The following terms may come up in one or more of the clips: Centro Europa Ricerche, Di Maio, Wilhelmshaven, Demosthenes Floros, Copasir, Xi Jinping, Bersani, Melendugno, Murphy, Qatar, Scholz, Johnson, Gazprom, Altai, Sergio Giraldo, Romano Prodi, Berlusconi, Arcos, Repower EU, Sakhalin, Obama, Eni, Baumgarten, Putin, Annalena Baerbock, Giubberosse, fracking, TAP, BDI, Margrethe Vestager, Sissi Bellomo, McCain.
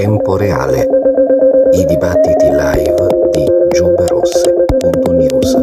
tempo reale. I dibattiti live di Giubberosse.news.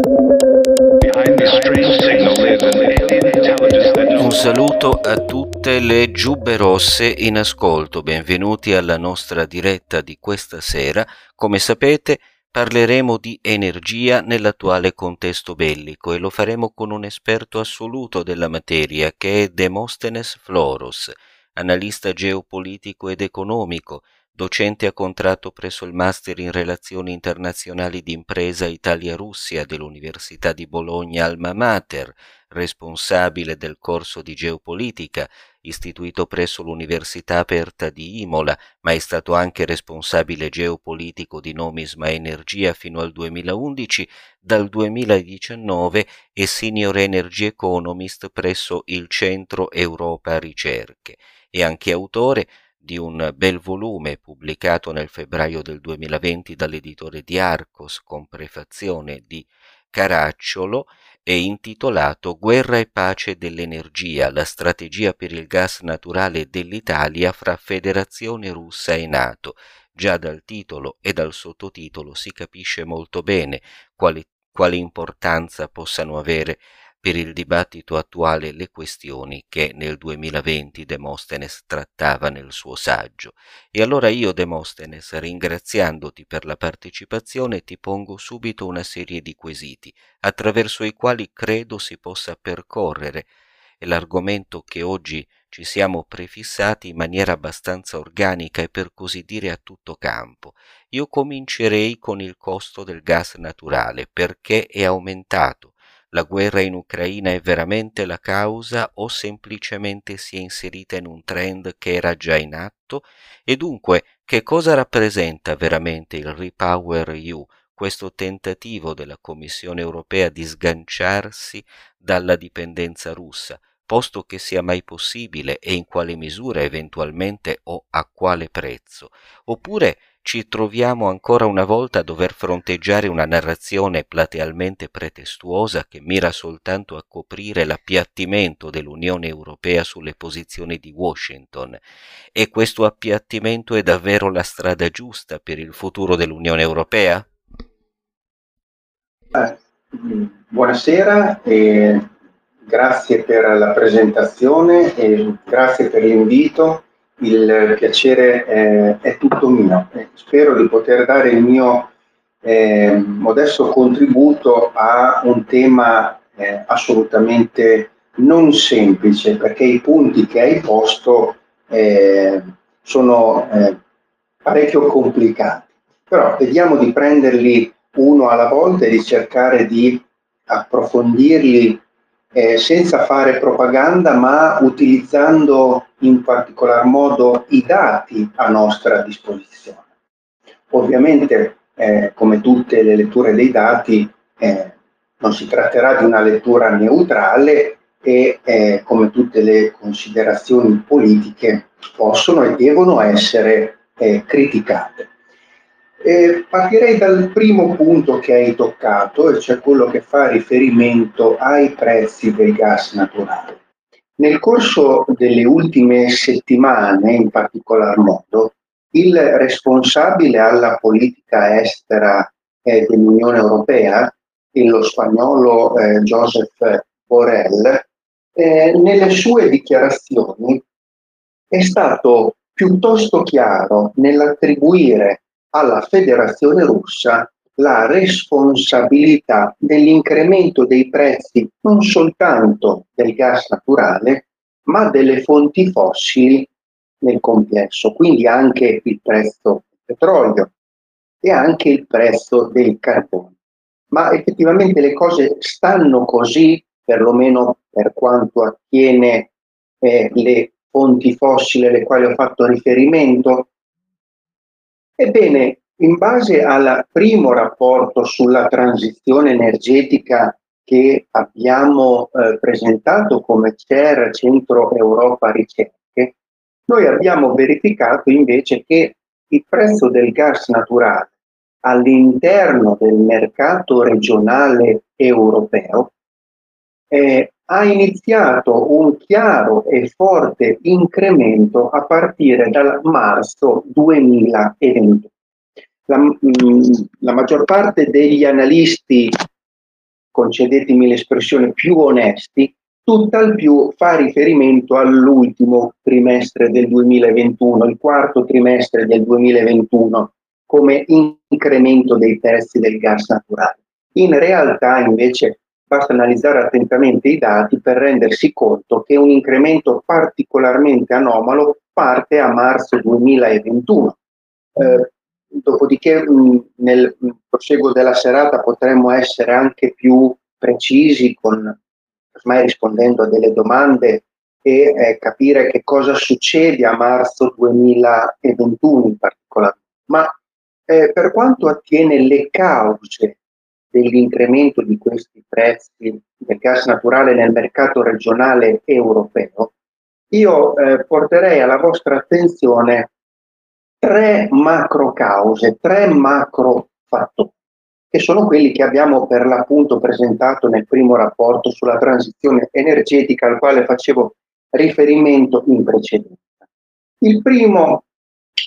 Un saluto a tutte le giubbe rosse in ascolto, benvenuti alla nostra diretta di questa sera. Come sapete parleremo di energia nell'attuale contesto bellico e lo faremo con un esperto assoluto della materia che è Demosthenes Floros, analista geopolitico ed economico, docente a contratto presso il Master in Relazioni Internazionali d'Impresa Italia-Russia dell'Università di Bologna Alma Mater, responsabile del corso di geopolitica istituito presso l'Università Aperta di Imola, ma è stato anche responsabile geopolitico di Nomisma Energia fino al 2011, dal 2019 è Senior Energy Economist presso il Centro Europa Ricerche. È anche autore di un bel volume pubblicato nel febbraio del 2020 dall'editore di Arcos con prefazione di Caracciolo, è intitolato Guerra e pace dell'energia, la strategia per il gas naturale dell'Italia fra Federazione Russa e NATO. Già dal titolo e dal sottotitolo si capisce molto bene quale importanza possano avere per il dibattito attuale le questioni che nel 2020 Demosthenes trattava nel suo saggio. E allora io, Demosthenes, ringraziandoti per la partecipazione, ti pongo subito una serie di quesiti, attraverso i quali credo si possa percorrere l'argomento che oggi ci siamo prefissati in maniera abbastanza organica e per così dire a tutto campo. Io comincerei con il costo del gas naturale, perché è aumentato. La guerra in Ucraina è veramente la causa o semplicemente si è inserita in un trend che era già in atto? E dunque, che cosa rappresenta veramente il Repower EU, questo tentativo della Commissione europea di sganciarsi dalla dipendenza russa, posto che sia mai possibile e in quale misura eventualmente o a quale prezzo? Oppure ci troviamo ancora una volta a dover fronteggiare una narrazione platealmente pretestuosa che mira soltanto a coprire l'appiattimento dell'Unione Europea sulle posizioni di Washington. E questo appiattimento è davvero la strada giusta per il futuro dell'Unione Europea? Buonasera e grazie per la presentazione e grazie per l'invito. Il piacere è tutto mio. Spero di poter dare il mio modesto contributo a un tema assolutamente non semplice, perché i punti che hai posto sono parecchio complicati. Però vediamo di prenderli uno alla volta e di cercare di approfondirli senza fare propaganda, ma utilizzando in particolar modo i dati a nostra disposizione. Ovviamente, come tutte le letture dei dati, non si tratterà di una lettura neutrale e, come tutte le considerazioni politiche, possono e devono essere criticate. Partirei dal primo punto che hai toccato, e cioè quello che fa riferimento ai prezzi del gas naturale. Nel corso delle ultime settimane, in particolar modo, il responsabile alla politica estera dell'Unione Europea, lo spagnolo Josep Borrell, nelle sue dichiarazioni è stato piuttosto chiaro nell'attribuire alla Federazione Russa la responsabilità dell'incremento dei prezzi non soltanto del gas naturale, ma delle fonti fossili nel complesso, quindi anche il prezzo del petrolio e anche il prezzo del carbone. Ma effettivamente le cose stanno così, perlomeno per quanto attiene le fonti fossili alle quali ho fatto riferimento? Ebbene, in base al primo rapporto sulla transizione energetica che abbiamo presentato come CER, Centro Europa Ricerche, noi abbiamo verificato invece che il prezzo del gas naturale all'interno del mercato regionale europeo ha iniziato un chiaro e forte incremento a partire dal marzo 2020. La maggior parte degli analisti, concedetemi l'espressione, più onesti, tutt'al più fa riferimento all'ultimo trimestre del 2021, il quarto trimestre del 2021, come incremento dei prezzi del gas naturale. In realtà, invece, basta analizzare attentamente i dati per rendersi conto che un incremento particolarmente anomalo parte a marzo 2021. Dopodiché, nel proseguo della serata potremmo essere anche più precisi, ormai rispondendo a delle domande, e capire che cosa succede a marzo 2021 in particolare. Ma per quanto attiene le cause dell'incremento di questi prezzi del gas naturale nel mercato regionale europeo, io porterei alla vostra attenzione tre macro cause, tre macro fattori, che sono quelli che abbiamo per l'appunto presentato nel primo rapporto sulla transizione energetica al quale facevo riferimento in precedenza. Il primo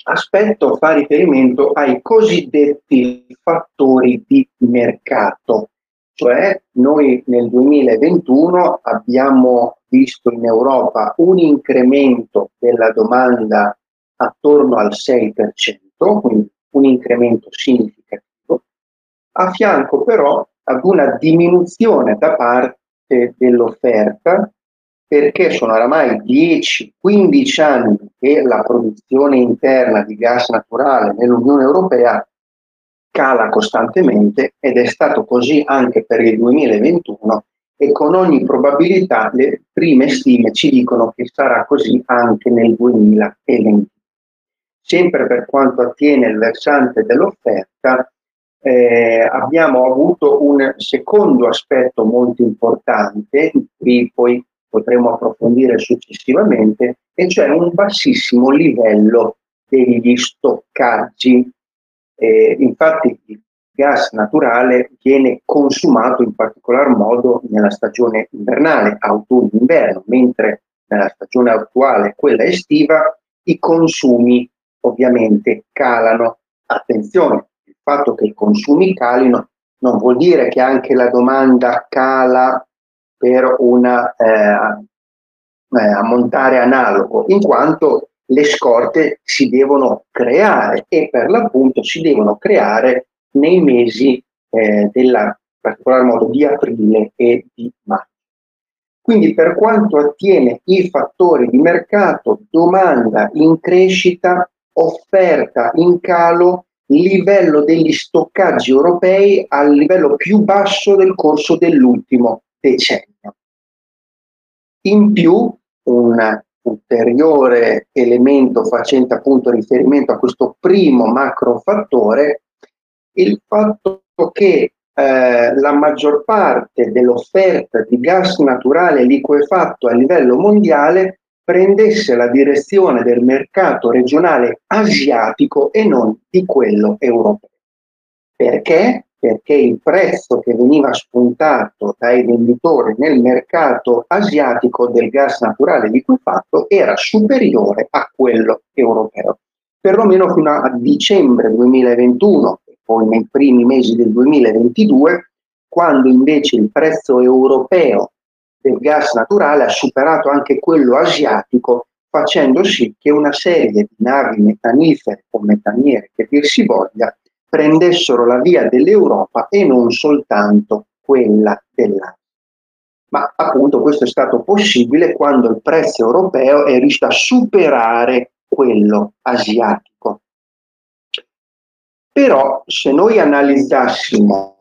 aspetto fa riferimento ai cosiddetti fattori di mercato, cioè noi nel 2021 abbiamo visto in Europa un incremento della domanda attorno al 6%, quindi un incremento significativo, a fianco però ad una diminuzione da parte dell'offerta, perché sono oramai 10-15 anni che la produzione interna di gas naturale nell'Unione Europea cala costantemente, ed è stato così anche per il 2021 e con ogni probabilità le prime stime ci dicono che sarà così anche nel 2020. Sempre per quanto attiene il versante dell'offerta, abbiamo avuto un secondo aspetto molto importante, qui poi potremo approfondire successivamente, e cioè un bassissimo livello degli stoccaggi. Infatti il gas naturale viene consumato in particolar modo nella stagione invernale, autunno-inverno, mentre nella stagione attuale, quella estiva, i consumi ovviamente calano. Attenzione, il fatto che i consumi calino non vuol dire che anche la domanda cala per un ammontare analogo, in quanto le scorte si devono creare e per l'appunto si devono creare nei mesi in particolar modo di aprile e di maggio. Quindi per quanto attiene i fattori di mercato, domanda in crescita, offerta in calo, livello degli stoccaggi europei al livello più basso del corso dell'ultimo decennio. In più, un ulteriore elemento facente appunto riferimento a questo primo macro fattore, il fatto che la maggior parte dell'offerta di gas naturale liquefatto a livello mondiale prendesse la direzione del mercato regionale asiatico e non di quello europeo. Perché? Perché il prezzo che veniva spuntato dai venditori nel mercato asiatico del gas naturale liquefatto era superiore a quello europeo. Perlomeno fino a dicembre 2021 e poi nei primi mesi del 2022, quando invece il prezzo europeo del gas naturale ha superato anche quello asiatico, facendo sì che una serie di navi metanifere o metaniere, che dir si voglia, prendessero la via dell'Europa e non soltanto quella dell'Asia. Ma appunto questo è stato possibile quando il prezzo europeo è riuscito a superare quello asiatico. Però se noi analizzassimo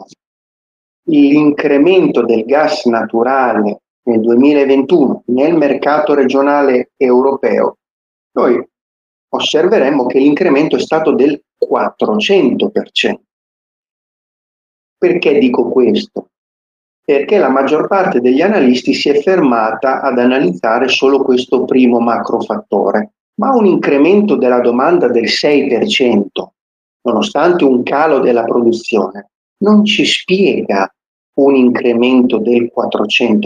l'incremento del gas naturale nel 2021 nel mercato regionale europeo, noi osserveremo che l'incremento è stato del 400%. Perché dico questo? Perché la maggior parte degli analisti si è fermata ad analizzare solo questo primo macrofattore, ma un incremento della domanda del 6%, nonostante un calo della produzione, non ci spiega un incremento del 400%.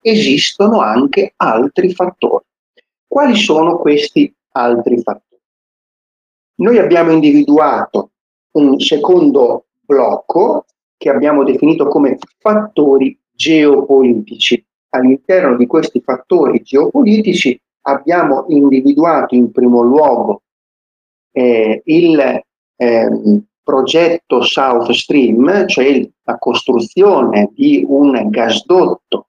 Esistono anche altri fattori. Quali sono questi altri fattori? Noi abbiamo individuato un secondo blocco che abbiamo definito come fattori geopolitici. All'interno di questi fattori geopolitici abbiamo individuato in primo luogo il progetto South Stream, cioè la costruzione di un gasdotto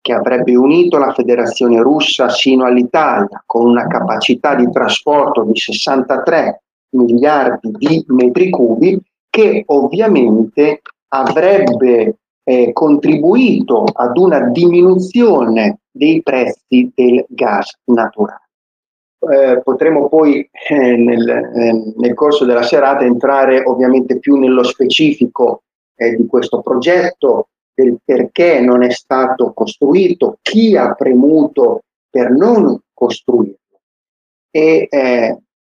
che avrebbe unito la Federazione Russa sino all'Italia, con una capacità di trasporto di 63 miliardi di metri cubi, che ovviamente avrebbe contribuito ad una diminuzione dei prezzi del gas naturale. Potremo poi nel corso della serata entrare ovviamente più nello specifico di questo progetto, del perché non è stato costruito, chi ha premuto per non costruirlo. E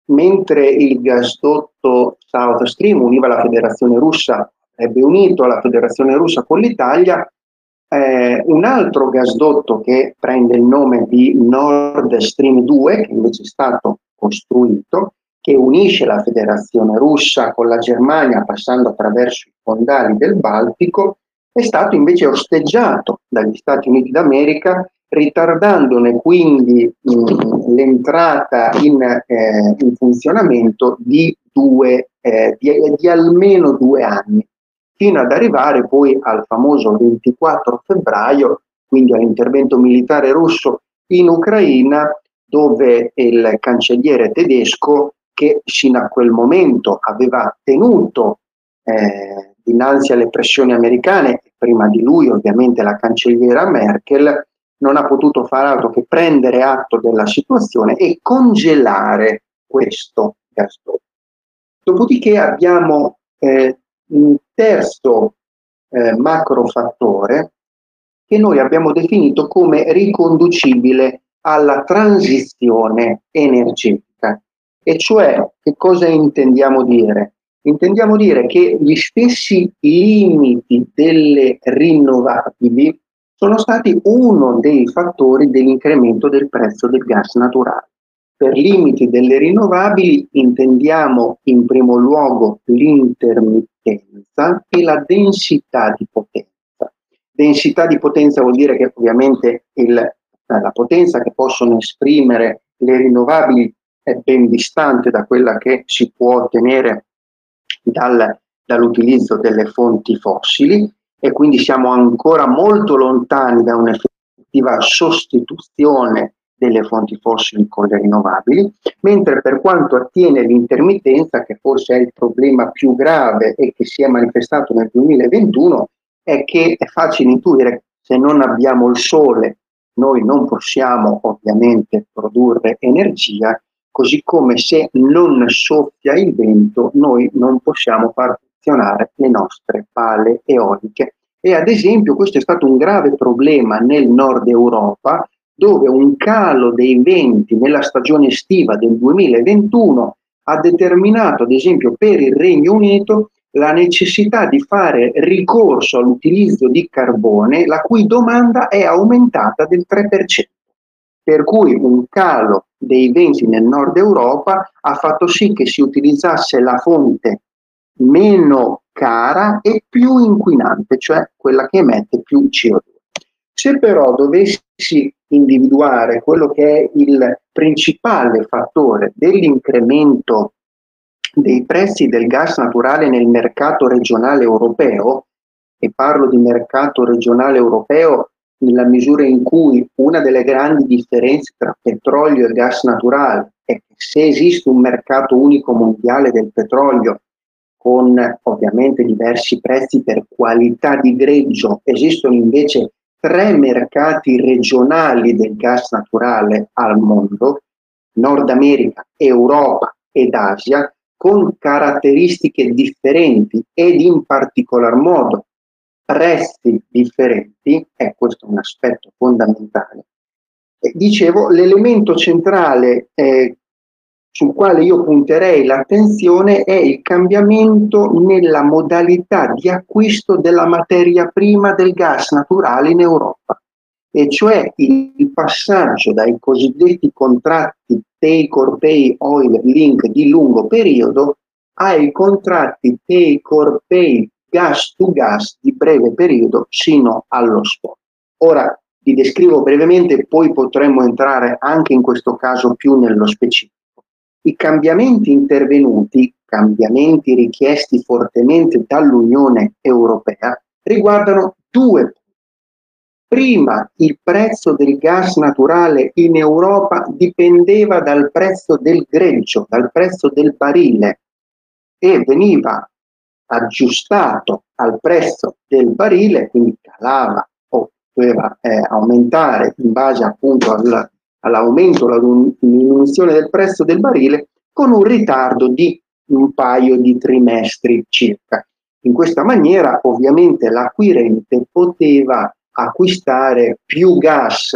mentre il gasdotto South Stream univa la Federazione Russa, avrebbe unito la Federazione Russa con l'Italia, un altro gasdotto che prende il nome di Nord Stream 2, che invece è stato costruito, che unisce la Federazione Russa con la Germania passando attraverso i fondali del Baltico, è stato invece osteggiato dagli Stati Uniti d'America, ritardandone quindi l'entrata in funzionamento di almeno 2 anni, fino ad arrivare poi al famoso 24 febbraio, quindi all'intervento militare russo in Ucraina, dove il cancelliere tedesco, che fino a quel momento aveva tenuto dinanzi alle pressioni americane, prima di lui ovviamente la cancelliera Merkel, non ha potuto fare altro che prendere atto della situazione e congelare questo gasdotto. Dopodiché abbiamo un terzo macrofattore che noi abbiamo definito come riconducibile alla transizione energetica, e cioè che cosa intendiamo dire? Intendiamo dire che gli stessi limiti delle rinnovabili sono stati uno dei fattori dell'incremento del prezzo del gas naturale. Per limiti delle rinnovabili intendiamo in primo luogo l'intermittenza e la densità di potenza. Densità di potenza vuol dire che ovviamente la potenza che possono esprimere le rinnovabili è ben distante da quella che si può ottenere dall'utilizzo delle fonti fossili, e quindi siamo ancora molto lontani da un'effettiva sostituzione delle fonti fossili con le rinnovabili, mentre per quanto attiene l'intermittenza, che forse è il problema più grave e che si è manifestato nel 2021, è che è facile intuire che se non abbiamo il sole noi non possiamo ovviamente produrre energia, così come se non soffia il vento noi non possiamo far funzionare le nostre pale eoliche. E ad esempio questo è stato un grave problema nel nord Europa, dove un calo dei venti nella stagione estiva del 2021 ha determinato ad esempio per il Regno Unito la necessità di fare ricorso all'utilizzo di carbone, la cui domanda è aumentata del 3%. Per cui un calo dei venti nel nord Europa ha fatto sì che si utilizzasse la fonte meno cara e più inquinante, cioè quella che emette più CO2. Se però dovessi individuare quello che è il principale fattore dell'incremento dei prezzi del gas naturale nel mercato regionale europeo, e parlo di mercato regionale europeo nella misura in cui una delle grandi differenze tra petrolio e gas naturale è che se esiste un mercato unico mondiale del petrolio, con ovviamente diversi prezzi per qualità di greggio, esistono invece 3 mercati regionali del gas naturale al mondo, Nord America, Europa ed Asia, con caratteristiche differenti ed in particolar modo prezzi differenti, e questo è un aspetto fondamentale. Dicevo, l'elemento centrale sul quale io punterei l'attenzione è il cambiamento nella modalità di acquisto della materia prima del gas naturale in Europa, e cioè il passaggio dai cosiddetti contratti take or pay oil link di lungo periodo ai contratti take or pay gas to gas di breve periodo sino allo spot. Ora vi descrivo brevemente, poi potremmo entrare anche in questo caso più nello specifico. I cambiamenti intervenuti, cambiamenti richiesti fortemente dall'Unione Europea, riguardano due punti. Prima, il prezzo del gas naturale in Europa dipendeva dal prezzo del greggio, dal prezzo del barile, e veniva aggiustato al prezzo del barile, quindi calava o poteva aumentare in base appunto all'aumento, alla diminuzione del prezzo del barile, con un ritardo di un paio di trimestri circa. In questa maniera ovviamente l'acquirente poteva acquistare più gas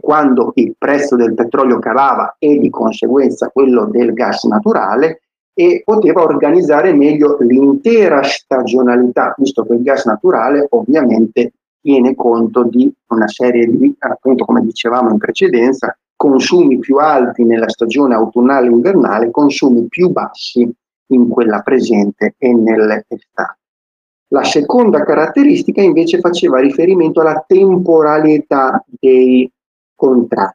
quando il prezzo del petrolio calava e di conseguenza quello del gas naturale, e poteva organizzare meglio l'intera stagionalità, visto che il gas naturale ovviamente tiene conto di una serie di, appunto come dicevamo in precedenza, consumi più alti nella stagione autunnale e invernale, consumi più bassi in quella presente e nell'estate. La seconda caratteristica invece faceva riferimento alla temporalità dei contratti.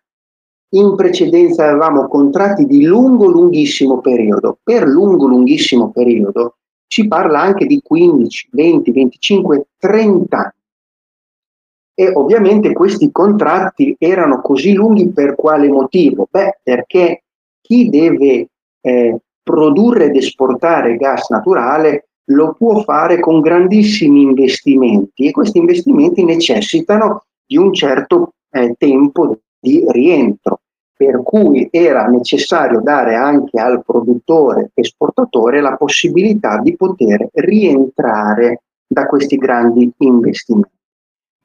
In precedenza avevamo contratti di lunghissimo periodo. Per lunghissimo periodo si parla anche di 15, 20, 25, 30 anni. E ovviamente questi contratti erano così lunghi per quale motivo? Beh, perché chi deve produrre ed esportare gas naturale lo può fare con grandissimi investimenti, e questi investimenti necessitano di un certo tempo di rientro, per cui era necessario dare anche al produttore esportatore la possibilità di poter rientrare da questi grandi investimenti.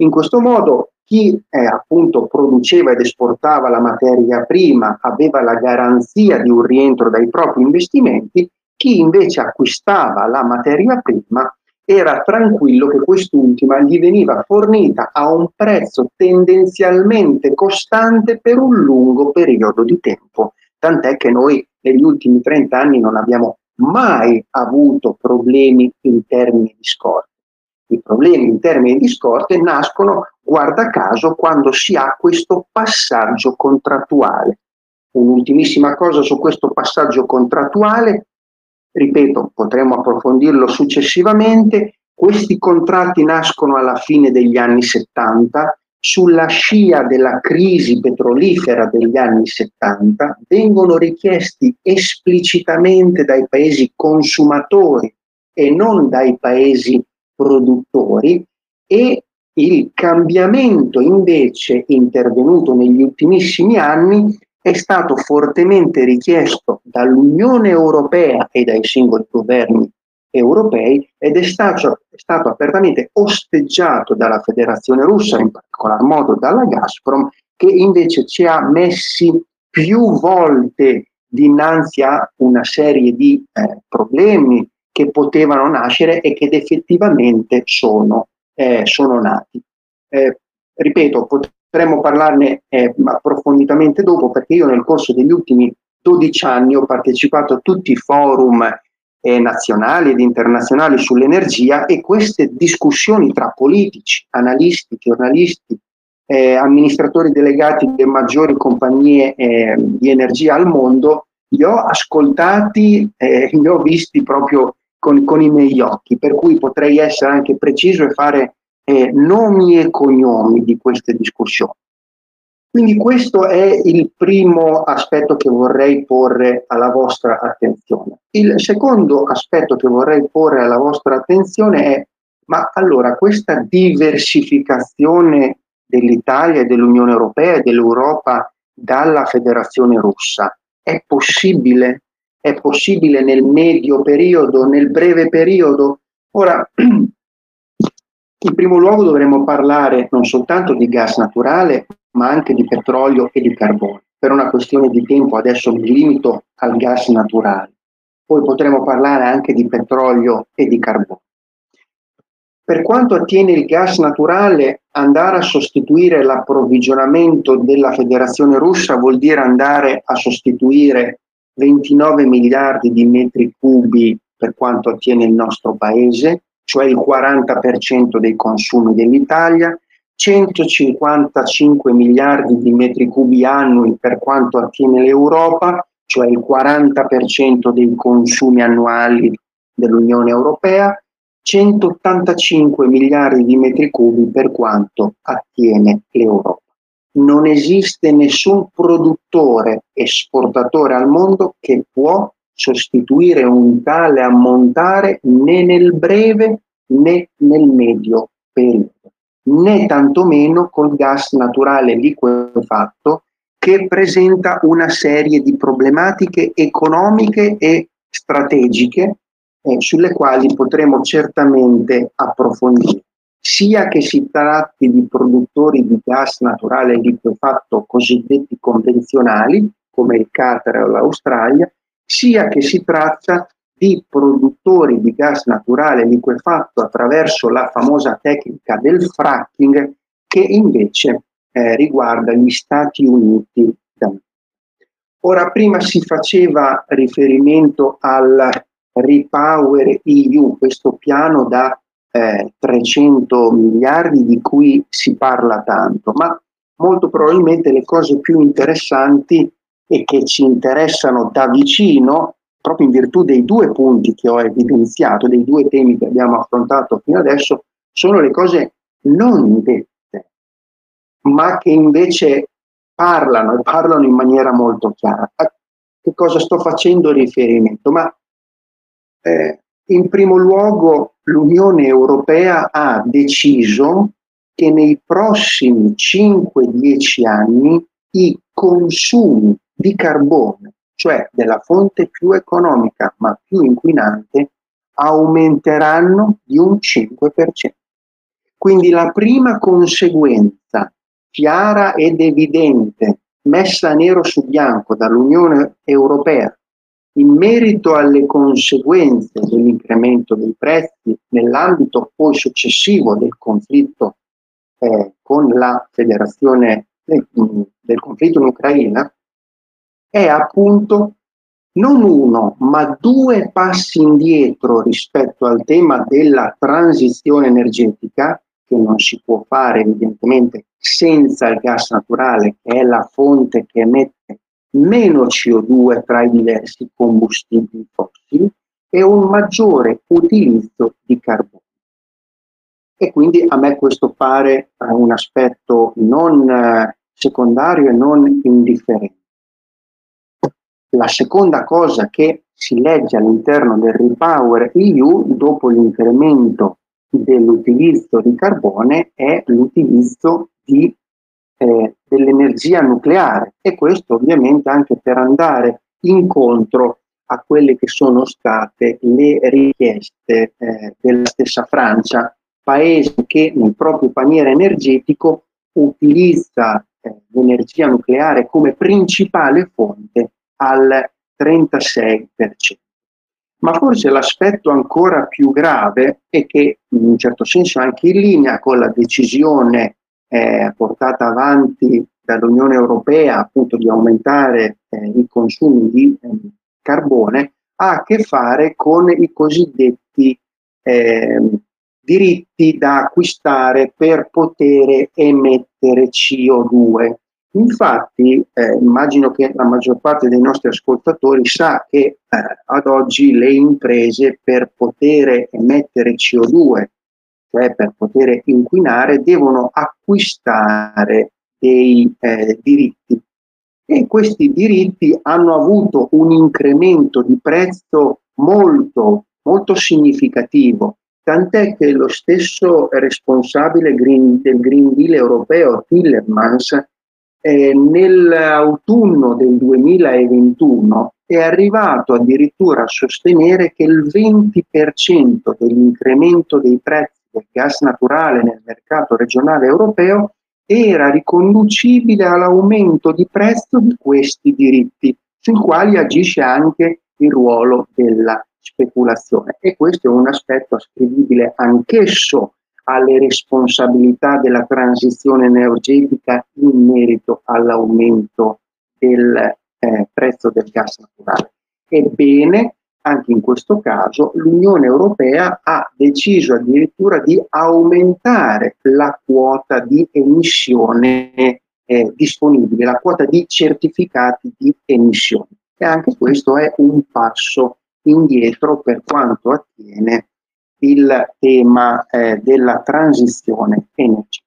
In questo modo chi appunto produceva ed esportava la materia prima aveva la garanzia di un rientro dai propri investimenti. Chi invece acquistava la materia prima era tranquillo che quest'ultima gli veniva fornita a un prezzo tendenzialmente costante per un lungo periodo di tempo, tant'è che noi negli ultimi 30 anni non abbiamo mai avuto problemi in termini di scorte. I problemi in termini di scorte nascono, guarda caso, quando si ha questo passaggio contrattuale. Un'ultimissima cosa su questo passaggio contrattuale. Ripeto, potremo approfondirlo successivamente. Questi contratti nascono alla fine degli anni 70, sulla scia della crisi petrolifera degli anni 70, vengono richiesti esplicitamente dai paesi consumatori e non dai paesi produttori, e il cambiamento invece intervenuto negli ultimissimi anni è stato fortemente richiesto dall'Unione Europea e dai singoli governi europei, ed è stato apertamente osteggiato dalla Federazione Russa, in particolar modo dalla Gazprom, che invece ci ha messi più volte dinanzi a una serie di problemi che potevano nascere e che effettivamente sono nati. Ripeto, potremmo parlarne approfonditamente dopo, perché io nel corso degli ultimi 12 anni ho partecipato a tutti i forum nazionali ed internazionali sull'energia, e queste discussioni tra politici, analisti, giornalisti, amministratori delegati delle maggiori compagnie di energia al mondo, li ho ascoltati, li ho visti proprio con i miei occhi, per cui potrei essere anche preciso e fare nomi e cognomi di queste discussioni. Quindi questo è il primo aspetto che vorrei porre alla vostra attenzione. Il secondo aspetto che vorrei porre alla vostra attenzione è: ma allora questa diversificazione dell'Italia, dell'Unione Europea e dell'Europa dalla Federazione Russa è possibile? È possibile nel medio periodo, nel breve periodo? Ora, in primo luogo dovremmo parlare non soltanto di gas naturale, ma anche di petrolio e di carbone. per una questione di tempo adesso mi limito al gas naturale, poi potremo parlare anche di petrolio e di carbone. Per quanto attiene il gas naturale, andare a sostituire l'approvvigionamento della Federazione Russa vuol dire andare a sostituire 29 miliardi di metri cubi per quanto attiene il nostro paese, cioè il 40% dei consumi dell'Italia, 155 miliardi di metri cubi annui per quanto attiene l'Europa, cioè il 40% dei consumi annuali dell'Unione Europea, 185 miliardi di metri cubi per quanto attiene l'Europa. Non esiste nessun produttore esportatore al mondo che può sostituire un tale ammontare né nel breve né nel medio periodo, né tantomeno col gas naturale liquefatto, che presenta una serie di problematiche economiche e strategiche sulle quali potremo certamente approfondire, sia che si tratti di produttori di gas naturale liquefatto cosiddetti convenzionali, come il Qatar o l'Australia, sia che si tratta di produttori di gas naturale liquefatto attraverso la famosa tecnica del fracking, che invece riguarda gli Stati Uniti. Ora, prima si faceva riferimento al Repower EU, questo piano da 300 miliardi di cui si parla tanto, ma molto probabilmente le cose più interessanti e che ci interessano da vicino, proprio in virtù dei due punti che ho evidenziato, dei due temi che abbiamo affrontato fino adesso, sono le cose non dette, ma che invece parlano e parlano in maniera molto chiara. A che cosa sto facendo riferimento? Ma in primo luogo l'Unione Europea ha deciso che nei prossimi 5-10 anni i consumi di carbone, cioè della fonte più economica ma più inquinante, aumenteranno di un 5%. Quindi la prima conseguenza chiara ed evidente, messa nero su bianco dall'Unione Europea, in merito alle conseguenze dell'incremento dei prezzi nell'ambito poi successivo del conflitto con la Federazione, del conflitto in Ucraina, è appunto non uno ma due passi indietro rispetto al tema della transizione energetica, che non si può fare evidentemente senza il gas naturale, che è la fonte che emette meno CO2 tra i diversi combustibili fossili, e un maggiore utilizzo di carbone. E quindi a me questo pare un aspetto non secondario e non indifferente. La seconda cosa che si legge all'interno del Repower EU, dopo l'incremento dell'utilizzo di carbone, è l'utilizzo di dell'energia nucleare, e questo ovviamente anche per andare incontro a quelle che sono state le richieste della stessa Francia, paese che nel proprio paniere energetico utilizza l'energia nucleare come principale fonte al 36%. Ma forse l'aspetto ancora più grave, e che in un certo senso anche in linea con la decisione portata avanti dall'Unione Europea appunto di aumentare i consumi di carbone, ha a che fare con i cosiddetti diritti da acquistare per poter emettere CO2. Infatti immagino che la maggior parte dei nostri ascoltatori sa che ad oggi le imprese, per poter emettere CO2, cioè per poter inquinare, devono acquistare dei diritti, e questi diritti hanno avuto un incremento di prezzo molto, molto significativo, tant'è che lo stesso responsabile del Green Deal europeo, Tillemans, nell'autunno del 2021 è arrivato addirittura a sostenere che il 20% dell'incremento dei prezzi del gas naturale nel mercato regionale europeo era riconducibile all'aumento di prezzo di questi diritti, sui quali agisce anche il ruolo della speculazione. E questo è un aspetto ascrivibile anch'esso alle responsabilità della transizione energetica in merito all'aumento del prezzo del gas naturale. Ebbene, anche in questo caso l'Unione Europea ha deciso addirittura di aumentare la quota di emissione disponibile, la quota di certificati di emissione. E anche questo è un passo indietro per quanto attiene il tema della transizione energetica.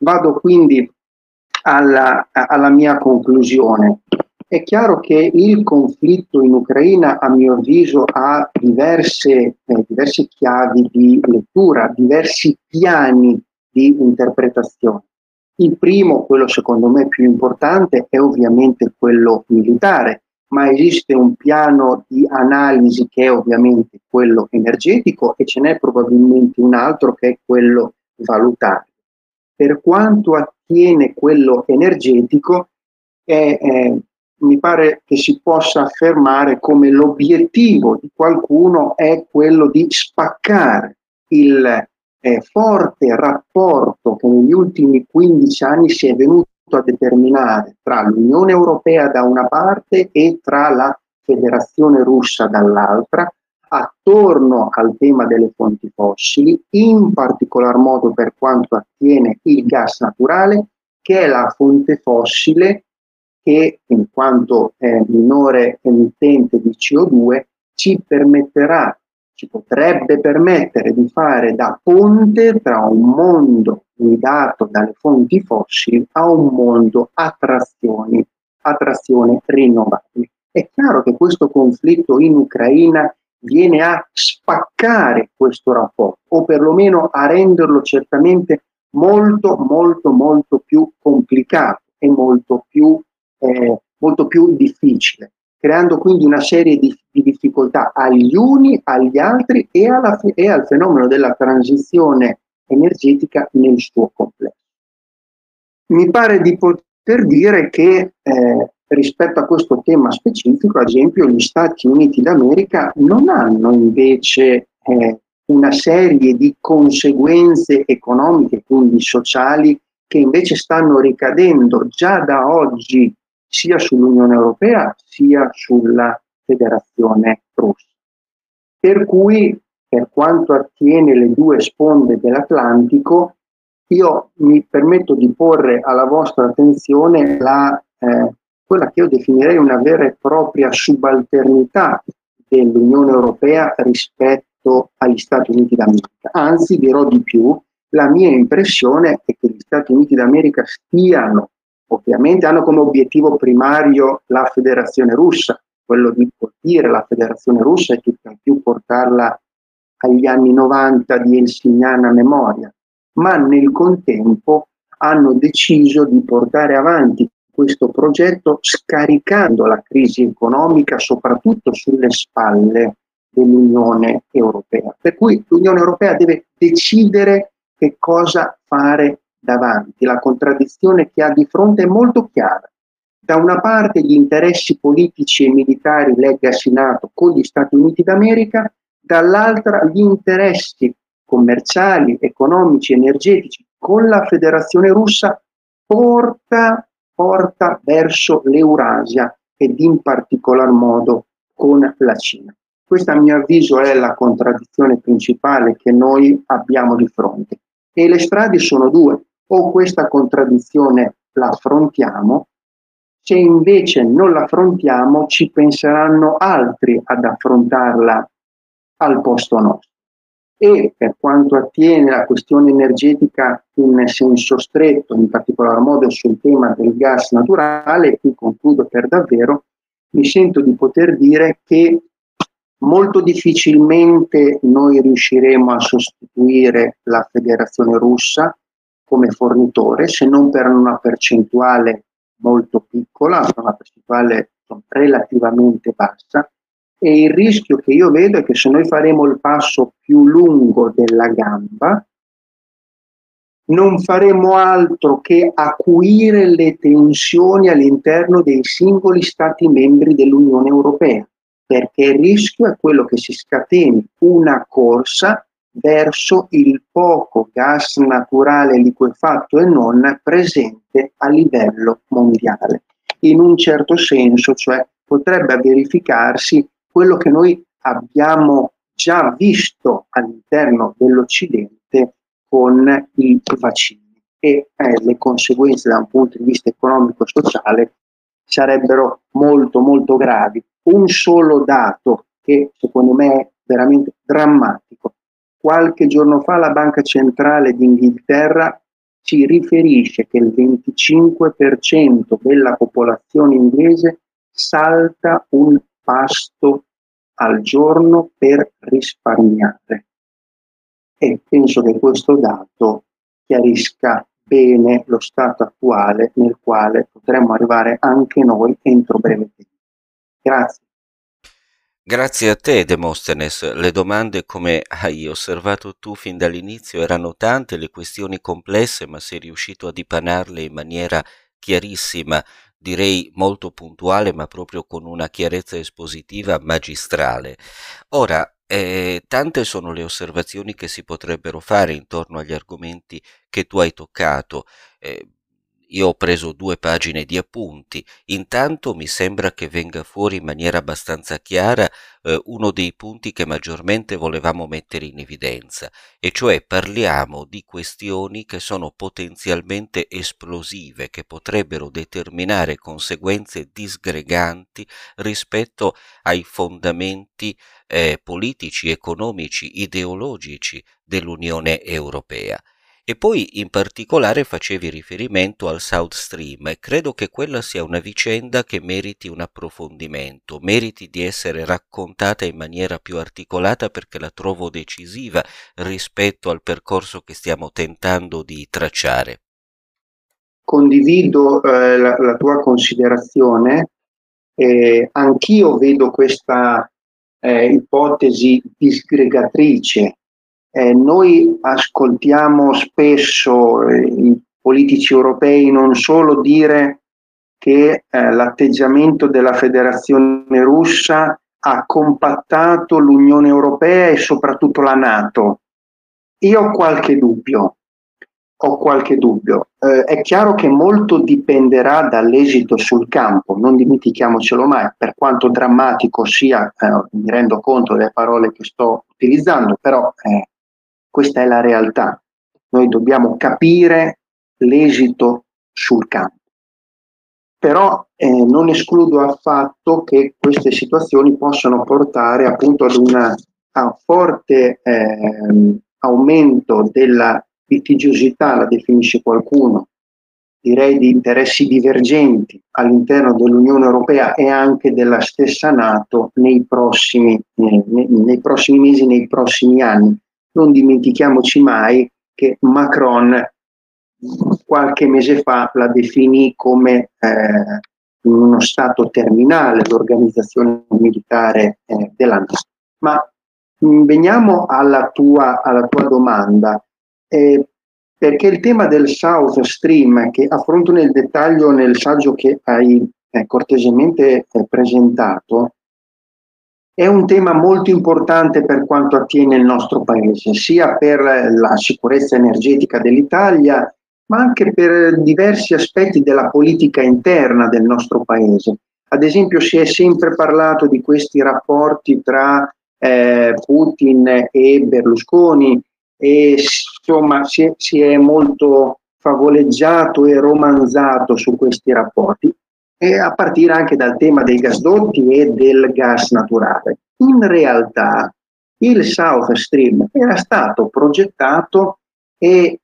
Vado quindi alla mia conclusione. È chiaro che il conflitto in Ucraina, a mio avviso, ha diverse chiavi di lettura, diversi piani di interpretazione. Il primo, quello secondo me più importante, è ovviamente quello militare, ma esiste un piano di analisi che è ovviamente quello energetico e ce n'è probabilmente un altro che è quello valutario. Per quanto attiene quello energetico, mi pare che si possa affermare come l'obiettivo di qualcuno è quello di spaccare il forte rapporto che negli ultimi 15 anni si è venuto a determinare tra l'Unione Europea da una parte e tra la Federazione Russa dall'altra, attorno al tema delle fonti fossili, in particolar modo per quanto attiene il gas naturale, che è la fonte fossile che, in quanto minore emittente di CO2, ci potrebbe permettere di fare da ponte tra un mondo guidato dalle fonti fossili a un mondo a trazione rinnovabile. È chiaro che questo conflitto in Ucraina viene a spaccare questo rapporto, o perlomeno a renderlo certamente molto, molto, molto più complicato e molto più difficile, creando quindi una serie di difficoltà agli uni, agli altri e al fenomeno della transizione energetica nel suo complesso. Mi pare di poter dire che rispetto a questo tema specifico, ad esempio, gli Stati Uniti d'America non hanno invece una serie di conseguenze economiche, quindi sociali, che invece stanno ricadendo già da oggi sia sull'Unione Europea sia sulla Federazione Russa. Per cui, per quanto attiene le due sponde dell'Atlantico, io mi permetto di porre alla vostra attenzione quella che io definirei una vera e propria subalternità dell'Unione Europea rispetto agli Stati Uniti d'America. Anzi, dirò di più, la mia impressione è che gli Stati Uniti d'America hanno come obiettivo primario la Federazione Russa, quello di colpire la Federazione Russa e tutt'al più portarla agli anni 90 di elsinana memoria, ma nel contempo hanno deciso di portare avanti questo progetto scaricando la crisi economica soprattutto sulle spalle dell'Unione Europea. Per cui l'Unione Europea deve decidere che cosa fare davanti. La contraddizione che ha di fronte è molto chiara. Da una parte gli interessi politici e militari legacy NATO con gli Stati Uniti d'America, dall'altra gli interessi commerciali, economici, energetici con la Federazione Russa porta verso l'Eurasia ed in particolar modo con la Cina. Questa, a mio avviso, è la contraddizione principale che noi abbiamo di fronte. E le strade sono due: o questa contraddizione la affrontiamo, se invece non la affrontiamo ci penseranno altri ad affrontarla al posto nostro. E per quanto attiene la questione energetica in senso stretto, in particolar modo sul tema del gas naturale, e qui concludo per davvero, mi sento di poter dire che molto difficilmente noi riusciremo a sostituire la Federazione Russa come fornitore, se non per una percentuale molto piccola, una percentuale relativamente bassa, e il rischio che io vedo è che se noi faremo il passo più lungo della gamba, non faremo altro che acuire le tensioni all'interno dei singoli Stati membri dell'Unione Europea, perché il rischio è quello che si scateni una corsa verso il poco gas naturale liquefatto e non presente a livello mondiale. In un certo senso, cioè, potrebbe verificarsi quello che noi abbiamo già visto all'interno dell'Occidente con i vaccini e le conseguenze da un punto di vista economico e sociale sarebbero molto molto gravi. Un solo dato che secondo me è veramente drammatico: qualche giorno fa la Banca Centrale d'Inghilterra ci riferisce che il 25% della popolazione inglese salta un pasto al giorno per risparmiare, e penso che questo dato chiarisca bene lo stato attuale nel quale potremmo arrivare anche noi entro breve tempo. Grazie. Grazie a te, Demosthenes. Le domande, come hai osservato tu fin dall'inizio, erano tante, le questioni complesse, ma sei riuscito a dipanarle in maniera chiarissima, direi molto puntuale, ma proprio con una chiarezza espositiva magistrale. Ora, tante sono le osservazioni che si potrebbero fare intorno agli argomenti che tu hai toccato. Io ho preso 2 pagine di appunti. Intanto mi sembra che venga fuori in maniera abbastanza chiara uno dei punti che maggiormente volevamo mettere in evidenza, e cioè parliamo di questioni che sono potenzialmente esplosive, che potrebbero determinare conseguenze disgreganti rispetto ai fondamenti politici, economici, ideologici dell'Unione Europea. E poi in particolare facevi riferimento al South Stream, e credo che quella sia una vicenda che meriti un approfondimento, meriti di essere raccontata in maniera più articolata, perché la trovo decisiva rispetto al percorso che stiamo tentando di tracciare. Condivido la tua considerazione, anch'io vedo questa ipotesi disgregatrice. Noi ascoltiamo spesso i politici europei non solo dire che l'atteggiamento della Federazione Russa ha compattato l'Unione Europea e soprattutto la NATO. Io ho qualche dubbio, è chiaro che molto dipenderà dall'esito sul campo, non dimentichiamocelo mai, per quanto drammatico sia, mi rendo conto delle parole che sto utilizzando, però questa è la realtà. Noi dobbiamo capire l'esito sul campo. Però non escludo affatto che queste situazioni possano portare appunto ad a un forte aumento della litigiosità, la definisce qualcuno, direi di interessi divergenti all'interno dell'Unione Europea e anche della stessa NATO nei prossimi mesi, nei prossimi anni. Non dimentichiamoci mai che Macron qualche mese fa la definì come uno stato terminale, l'organizzazione militare della NATO. Ma veniamo alla tua domanda, perché il tema del South Stream, che affronto nel dettaglio nel saggio che hai cortesemente presentato, è un tema molto importante per quanto attiene il nostro paese, sia per la sicurezza energetica dell'Italia, ma anche per diversi aspetti della politica interna del nostro paese. Ad esempio, si è sempre parlato di questi rapporti tra Putin e Berlusconi, e insomma si è molto favoleggiato e romanzato su questi rapporti, e a partire anche dal tema dei gasdotti e del gas naturale. In realtà il South Stream era stato progettato e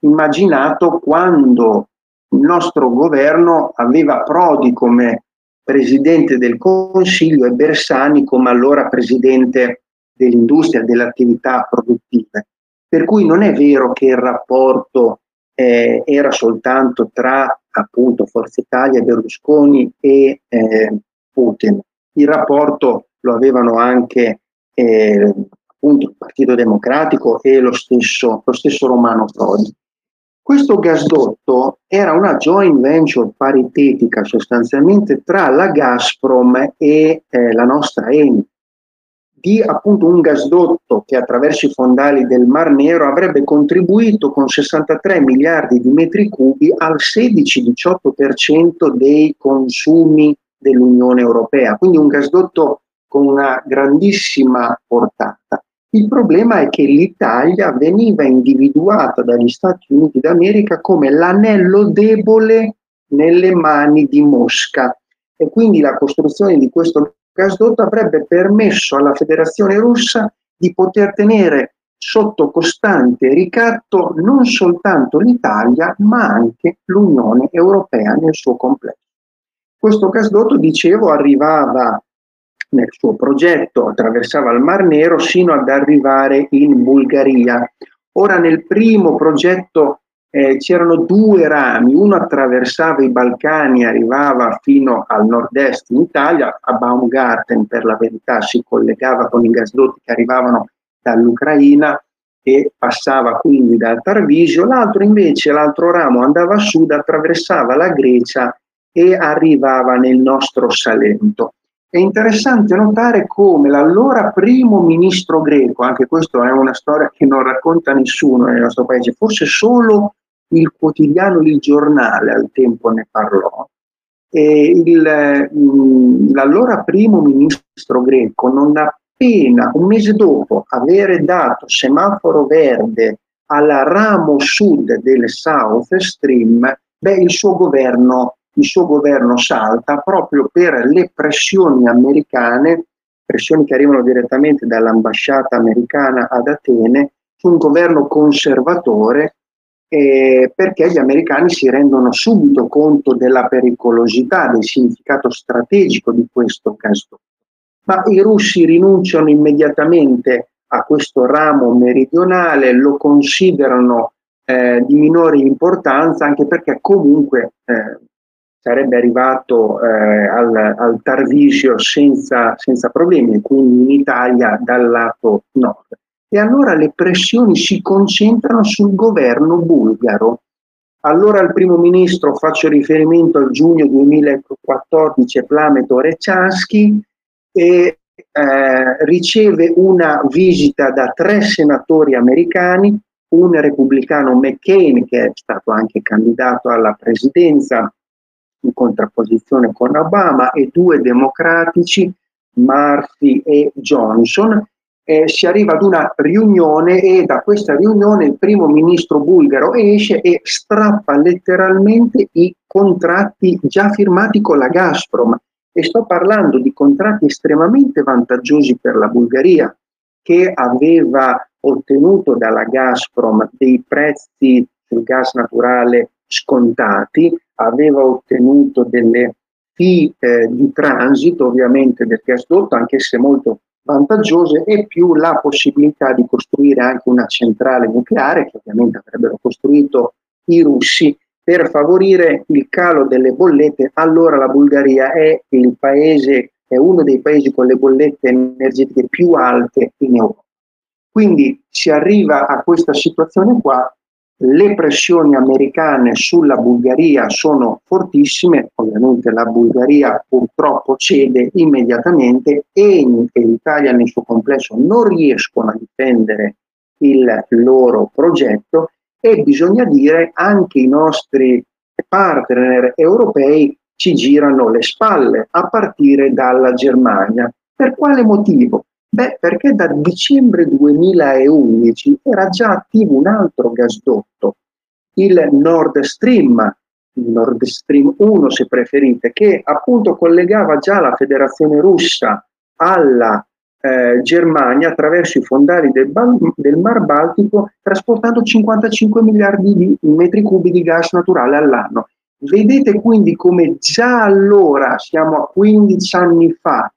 immaginato quando il nostro governo aveva Prodi come presidente del Consiglio e Bersani come allora presidente dell'industria e delle attività produttive. Per cui non è vero che il rapporto era soltanto tra appunto Forza Italia, Berlusconi e Putin. Il rapporto lo avevano anche appunto il Partito Democratico e lo stesso Romano Prodi. Questo gasdotto era una joint venture paritetica sostanzialmente tra la Gazprom e la nostra Eni, di appunto un gasdotto che attraverso i fondali del Mar Nero avrebbe contribuito con 63 miliardi di metri cubi al 16-18% dei consumi dell'Unione Europea, quindi un gasdotto con una grandissima portata. Il problema è che l'Italia veniva individuata dagli Stati Uniti d'America come l'anello debole nelle mani di Mosca e quindi la costruzione di questo gasdotto avrebbe permesso alla Federazione Russa di poter tenere sotto costante ricatto non soltanto l'Italia ma anche l'Unione Europea nel suo complesso. Questo gasdotto, dicevo, arrivava nel suo progetto, attraversava il Mar Nero sino ad arrivare in Bulgaria. Ora nel primo progetto c'erano due rami, uno attraversava i Balcani, arrivava fino al nord-est in Italia, a Baumgarten per la verità si collegava con i gasdotti che arrivavano dall'Ucraina e passava quindi da Tarvisio, l'altro invece, l'altro ramo andava a sud, attraversava la Grecia e arrivava nel nostro Salento. È interessante notare come l'allora primo ministro greco, anche questa è una storia che non racconta nessuno nel nostro paese, forse solo il quotidiano Il Giornale al tempo ne parlò, e l'allora primo ministro greco non appena un mese dopo avere dato semaforo verde alla ramo sud del South Stream, il suo governo salta proprio per le pressioni americane, pressioni che arrivano direttamente dall'ambasciata americana ad Atene, su un governo conservatore, perché gli americani si rendono subito conto della pericolosità, del significato strategico di questo gasdotto. Ma i russi rinunciano immediatamente a questo ramo meridionale, lo considerano di minore importanza, anche perché comunque sarebbe arrivato al Tarvisio senza problemi, quindi in Italia dal lato nord. E allora le pressioni si concentrano sul governo bulgaro. Allora il primo ministro, faccio riferimento al giugno 2014, Plamen Oresharski, riceve una visita da 3 senatori americani, un repubblicano McCain, che è stato anche candidato alla presidenza, in contrapposizione con Obama, e 2 democratici, Murphy e Johnson. Si arriva ad una riunione e da questa riunione il primo ministro bulgaro esce e strappa letteralmente i contratti già firmati con la Gazprom, e sto parlando di contratti estremamente vantaggiosi per la Bulgaria, che aveva ottenuto dalla Gazprom dei prezzi sul gas naturale scontati, aveva ottenuto delle fee di transito ovviamente del gasdotto, anch'esse molto vantaggiose, e più la possibilità di costruire anche una centrale nucleare che ovviamente avrebbero costruito i russi per favorire il calo delle bollette. Allora la Bulgaria è uno dei paesi con le bollette energetiche più alte in Europa. Quindi si arriva a questa situazione qua. Le pressioni americane sulla Bulgaria sono fortissime, ovviamente la Bulgaria purtroppo cede immediatamente e l'Italia nel suo complesso non riescono a difendere il loro progetto, e bisogna dire anche i nostri partner europei ci girano le spalle, a partire dalla Germania. Per quale motivo? Beh, perché da dicembre 2011 era già attivo un altro gasdotto, il Nord Stream 1 se preferite, che appunto collegava già la Federazione Russa alla Germania attraverso i fondali del Mar Baltico, trasportando 55 miliardi di metri cubi di gas naturale all'anno. Vedete quindi come già allora, siamo a 15 anni fa,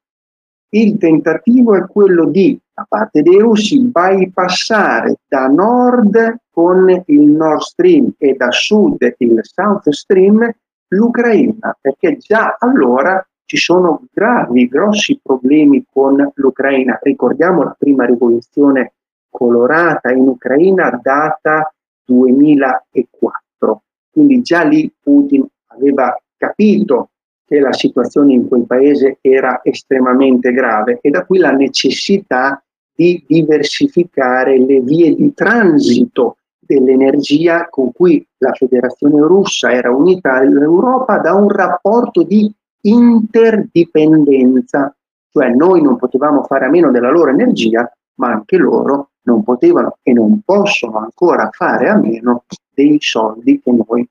il tentativo è quello di, da parte dei russi, bypassare da nord con il Nord Stream e da sud il South Stream l'Ucraina, perché già allora Ci sono gravi, grossi problemi con l'Ucraina. Ricordiamo la prima rivoluzione colorata in Ucraina data 2004. Quindi già lì Putin aveva capito che la situazione in quel paese era estremamente grave, e da qui la necessità di diversificare le vie di transito dell'energia con cui la Federazione Russa era unita all'Europa da un rapporto di interdipendenza, cioè noi non potevamo fare a meno della loro energia, ma anche loro non potevano e non possono ancora fare a meno dei soldi che noi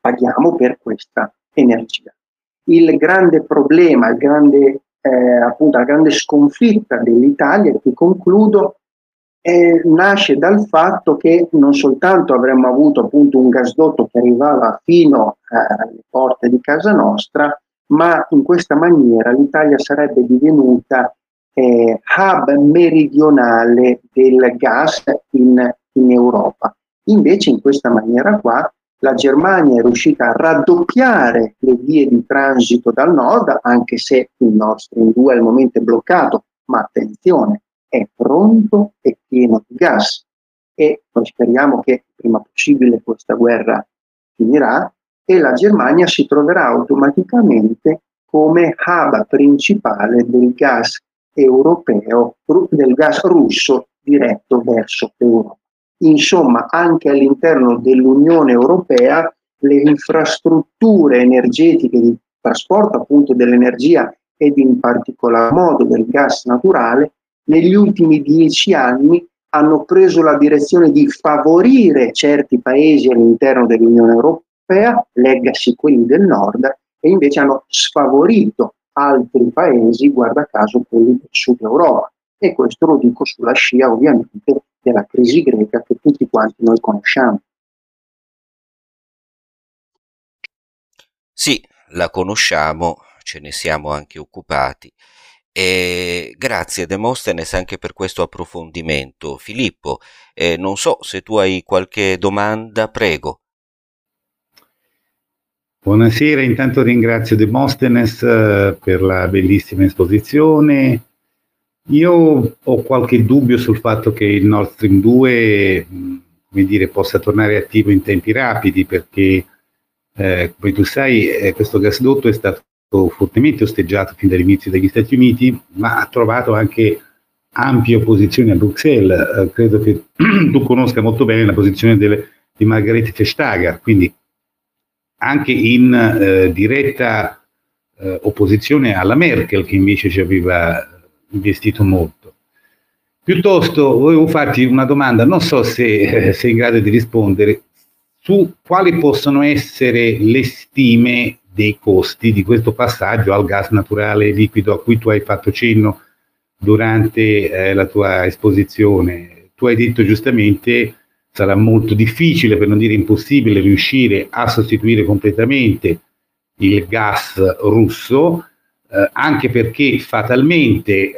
paghiamo per questa energia. Il grande problema, la grande sconfitta dell'Italia, e qui concludo, nasce dal fatto che non soltanto avremmo avuto appunto un gasdotto che arrivava fino alle porte di casa nostra, ma in questa maniera l'Italia sarebbe divenuta hub meridionale del gas in Europa. Invece in questa maniera qua la Germania è riuscita a raddoppiare le vie di transito dal nord, anche se il Nord Stream 2 al momento è bloccato, ma attenzione, è pronto e pieno di gas, e noi speriamo che prima possibile questa guerra finirà e la Germania si troverà automaticamente come hub principale del gas europeo, del gas russo diretto verso l'Europa. Insomma, anche all'interno dell'Unione Europea le infrastrutture energetiche di trasporto appunto dell'energia ed in particolar modo del gas naturale negli ultimi 10 anni hanno preso la direzione di favorire certi paesi all'interno dell'Unione Europea, leggasi quelli del nord, e invece hanno sfavorito altri paesi, guarda caso quelli del sud Europa. E questo lo dico sulla scia ovviamente della crisi greca che tutti quanti noi conosciamo. Sì, la conosciamo, ce ne siamo anche occupati. E grazie Demosthenes anche per questo approfondimento. Filippo, non so se tu hai qualche domanda, prego. Buonasera, intanto ringrazio Demosthenes per la bellissima esposizione. Io ho qualche dubbio sul fatto che il Nord Stream 2 possa tornare attivo in tempi rapidi, perché come tu sai questo gasdotto è stato fortemente osteggiato fin dall'inizio dagli Stati Uniti, ma ha trovato anche ampie opposizioni a Bruxelles. Credo che tu conosca molto bene la posizione di Margrethe Vestager, quindi anche in diretta opposizione alla Merkel, che invece ci aveva investito molto. Piuttosto volevo farti una domanda, non so se sei in grado di rispondere, su quali possono essere le stime dei costi di questo passaggio al gas naturale liquido a cui tu hai fatto cenno durante la tua esposizione. Tu hai detto giustamente sarà molto difficile, per non dire impossibile, riuscire a sostituire completamente il gas russo, anche perché fatalmente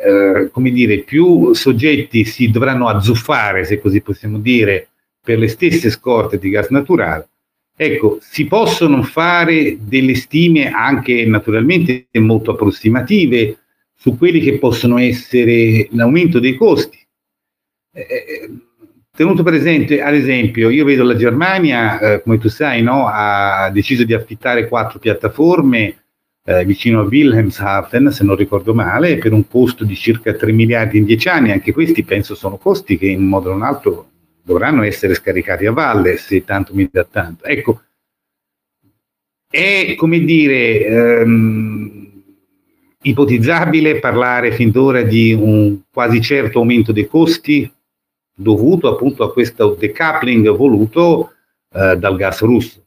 più soggetti si dovranno azzuffare, se così possiamo dire, per le stesse scorte di gas naturale. Ecco, si possono fare delle stime anche naturalmente molto approssimative su quelli che possono essere l'aumento dei costi. Tenuto presente, ad esempio, io vedo la Germania, come tu sai, no, ha deciso di affittare 4 piattaforme vicino a Wilhelmshaven, se non ricordo male, per un costo di circa 3 miliardi in 10 anni. Anche questi penso sono costi che in un modo o un altro dovranno essere scaricati a valle, se tanto mi dà tanto. Ecco, è ipotizzabile parlare fin d'ora di un quasi certo aumento dei costi dovuto appunto a questo decoupling voluto dal gas russo.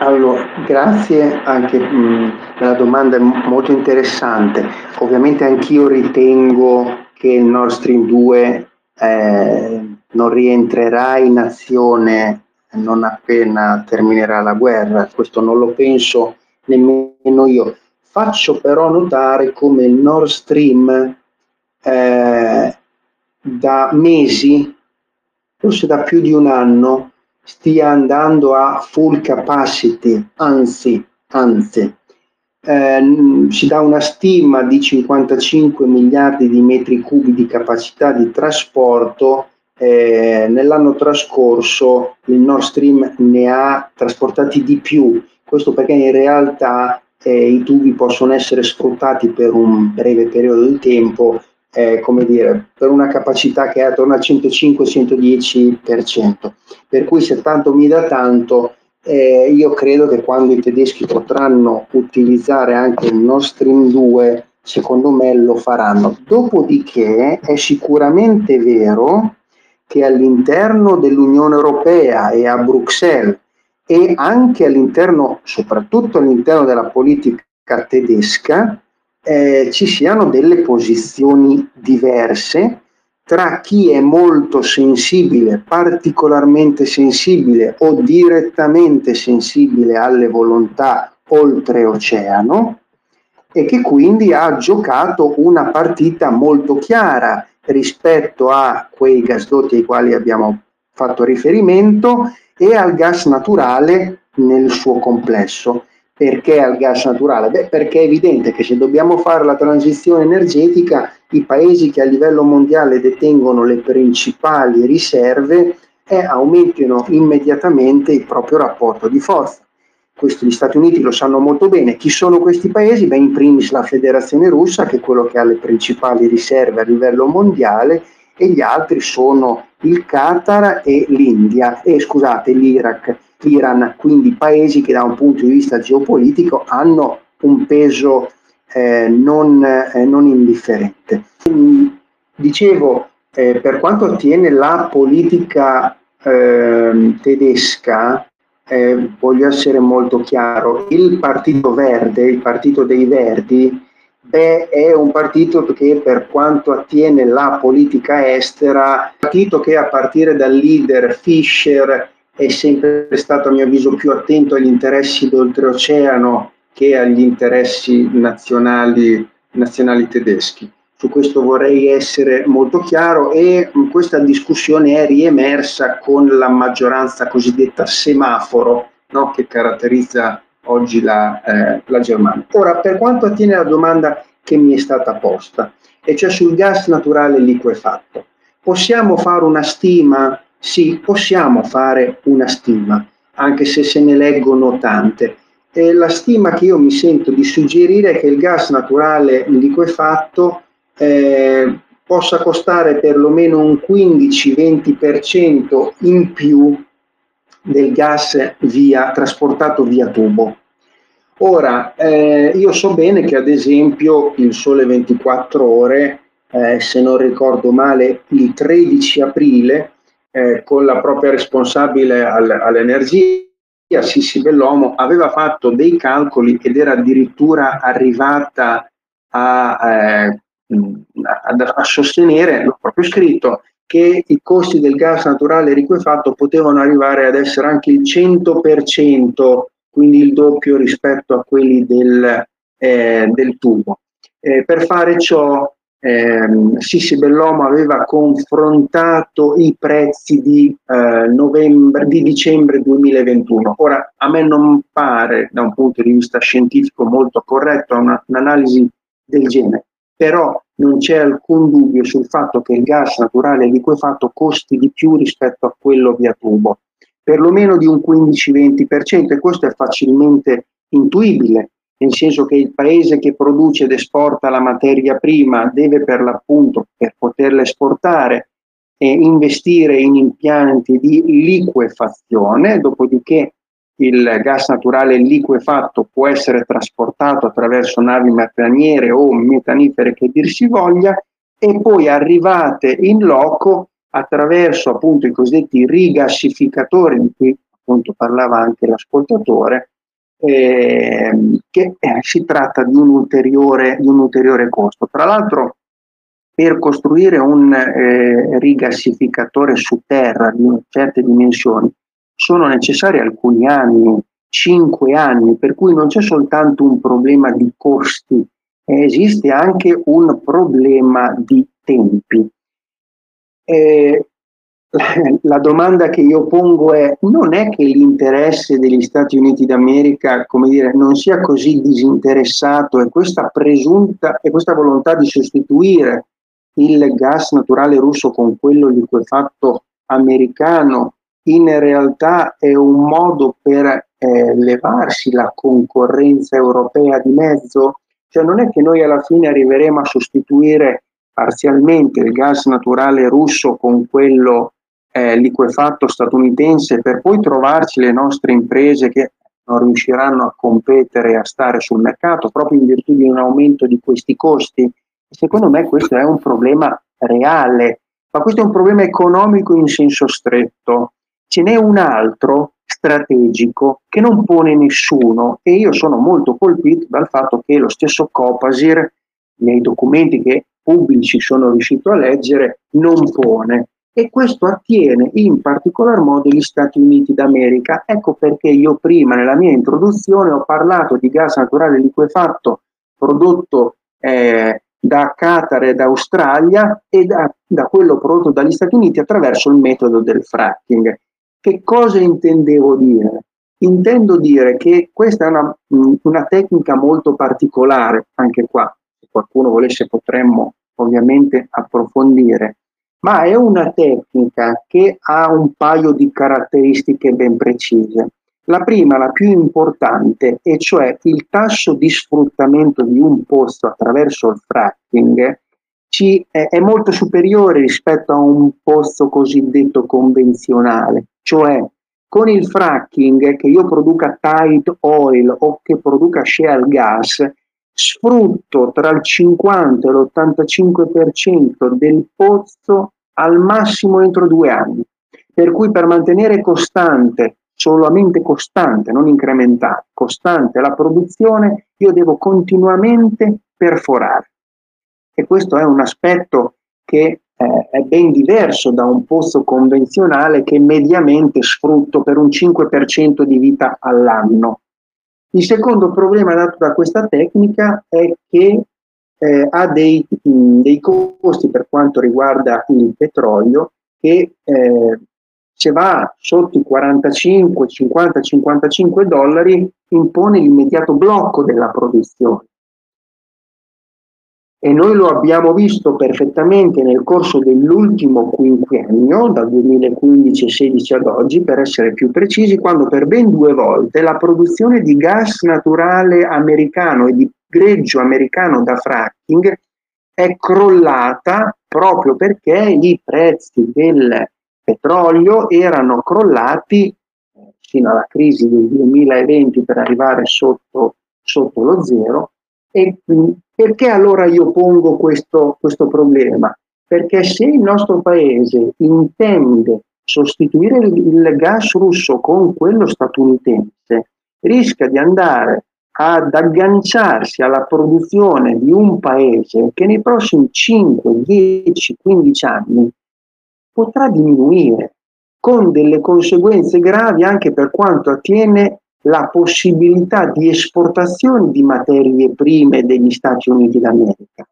Allora, grazie anche la domanda è molto interessante. Ovviamente anch'io ritengo che il Nord Stream 2 non rientrerà in azione non appena terminerà la guerra, questo non lo penso nemmeno io. Faccio però notare come il Nord Stream da mesi, forse da più di un anno, stia andando a full capacity, anzi si dà una stima di 55 miliardi di metri cubi di capacità di trasporto. Nell'anno trascorso il Nord Stream ne ha trasportati di più, questo perché in realtà i tubi possono essere sfruttati per un breve periodo di tempo, come dire, per una capacità che è attorno al 105-110%, per cui se tanto mi dà tanto, io credo che quando i tedeschi potranno utilizzare anche il Nord Stream 2, secondo me lo faranno. Dopodiché è sicuramente vero che all'interno dell'Unione Europea e a Bruxelles e anche all'interno, soprattutto all'interno della politica tedesca, ci siano delle posizioni diverse tra chi è molto sensibile, particolarmente sensibile o direttamente sensibile alle volontà oltreoceano, e che quindi ha giocato una partita molto chiara rispetto a quei gasdotti ai quali abbiamo fatto riferimento e al gas naturale nel suo complesso. Perché al gas naturale? Beh, perché è evidente che se dobbiamo fare la transizione energetica, i paesi che a livello mondiale detengono le principali riserve aumentino immediatamente il proprio rapporto di forza. Questo gli Stati Uniti lo sanno molto bene. Chi sono questi paesi? Beh, in primis la Federazione Russa, che è quello che ha le principali riserve a livello mondiale, e gli altri sono il Qatar e l'India, l'Iraq, l'Iran, quindi paesi che da un punto di vista geopolitico hanno un peso non indifferente. Dicevo, per quanto attiene la politica tedesca, voglio essere molto chiaro, il Partito Verde, il Partito dei Verdi, è un partito che per quanto attiene la politica estera, un partito che a partire dal leader Fischer è sempre stato a mio avviso più attento agli interessi d'oltreoceano che agli interessi nazionali tedeschi. Su questo vorrei essere molto chiaro, e questa discussione è riemersa con la maggioranza cosiddetta semaforo, no, che caratterizza oggi la Germania. Ora, per quanto attiene alla domanda che mi è stata posta, e cioè sul gas naturale liquefatto, possiamo fare una stima? Sì, possiamo fare una stima, anche se se ne leggono tante. E la stima che io mi sento di suggerire è che il gas naturale liquefatto possa costare perlomeno un 15-20% in più del gas trasportato via tubo. Ora, io so bene che ad esempio il Sole 24 Ore, se non ricordo male il 13 aprile, con la propria responsabile all'energia, Sissi Bellomo, aveva fatto dei calcoli ed era addirittura arrivata a sostenere, l'ho proprio scritto, che i costi del gas naturale liquefatto potevano arrivare ad essere anche il 100%, quindi il doppio rispetto a quelli del tubo. Per fare ciò Sissi Bellomo aveva confrontato i prezzi di dicembre 2021. Ora, a me non pare da un punto di vista scientifico molto corretto un'analisi del genere, però non c'è alcun dubbio sul fatto che il gas naturale liquefatto costi di più rispetto a quello via tubo, perlomeno di un 15-20%, e questo è facilmente intuibile, nel senso che il paese che produce ed esporta la materia prima deve, per l'appunto, per poterla esportare, investire in impianti di liquefazione, dopodiché il gas naturale liquefatto può essere trasportato attraverso navi metaniere o metanifere che dir si voglia, e poi arrivate in loco attraverso appunto i cosiddetti rigassificatori, di cui appunto parlava anche l'ascoltatore, che si tratta di un ulteriore costo. Tra l'altro, per costruire un rigassificatore su terra di certe dimensioni sono necessari alcuni anni, 5 anni, per cui non c'è soltanto un problema di costi, esiste anche un problema di tempi. La domanda che io pongo è: non è che l'interesse degli Stati Uniti d'America, come dire, non sia così disinteressato, e questa presunta e questa volontà di sostituire il gas naturale russo con quello liquefatto americano in realtà è un modo per levarsi la concorrenza europea di mezzo? Cioè, non è che noi alla fine arriveremo a sostituire parzialmente il gas naturale russo con quello liquefatto statunitense, per poi trovarci le nostre imprese che non riusciranno a competere e a stare sul mercato proprio in virtù di un aumento di questi costi? Secondo me questo è un problema reale, ma questo è un problema economico in senso stretto. Ce n'è un altro strategico che non pone nessuno, e io sono molto colpito dal fatto che lo stesso Copasir, nei documenti che pubblici sono riuscito a leggere, non pone, e questo attiene in particolar modo gli Stati Uniti d'America. Ecco perché io prima, nella mia introduzione, ho parlato di gas naturale liquefatto prodotto da Qatar e da Australia e da quello prodotto dagli Stati Uniti attraverso il metodo del fracking. Che cosa intendevo dire? Intendo dire che questa è una tecnica molto particolare, anche qua se qualcuno volesse potremmo ovviamente approfondire, ma è una tecnica che ha un paio di caratteristiche ben precise. La prima, la più importante, e cioè il tasso di sfruttamento di un posto attraverso il fracking, è molto superiore rispetto a un pozzo cosiddetto convenzionale. Cioè, con il fracking, che io produca tight oil o che produca shale gas, sfrutto tra il 50 e l'85% del pozzo al massimo entro 2 anni. Per cui, per mantenere costante, solamente costante, non incrementale, costante la produzione, io devo continuamente perforare. E questo è un aspetto che è ben diverso da un pozzo convenzionale, che mediamente sfrutto per un 5% di vita all'anno. Il secondo problema dato da questa tecnica è che ha dei costi per quanto riguarda il petrolio che se va sotto i 45, 50, 55 dollari impone l'immediato blocco della produzione. E noi lo abbiamo visto perfettamente nel corso dell'ultimo quinquennio, dal 2015-16 ad oggi, per essere più precisi, quando per ben 2 volte la produzione di gas naturale americano e di greggio americano da fracking è crollata proprio perché i prezzi del petrolio erano crollati fino alla crisi del 2020 per arrivare sotto lo zero. E perché allora io pongo questo problema? Perché se il nostro paese intende sostituire il gas russo con quello statunitense, rischia di andare ad agganciarsi alla produzione di un paese che nei prossimi 5, 10, 15 anni potrà diminuire, con delle conseguenze gravi anche per quanto attiene la possibilità di esportazione di materie prime degli Stati Uniti d'America.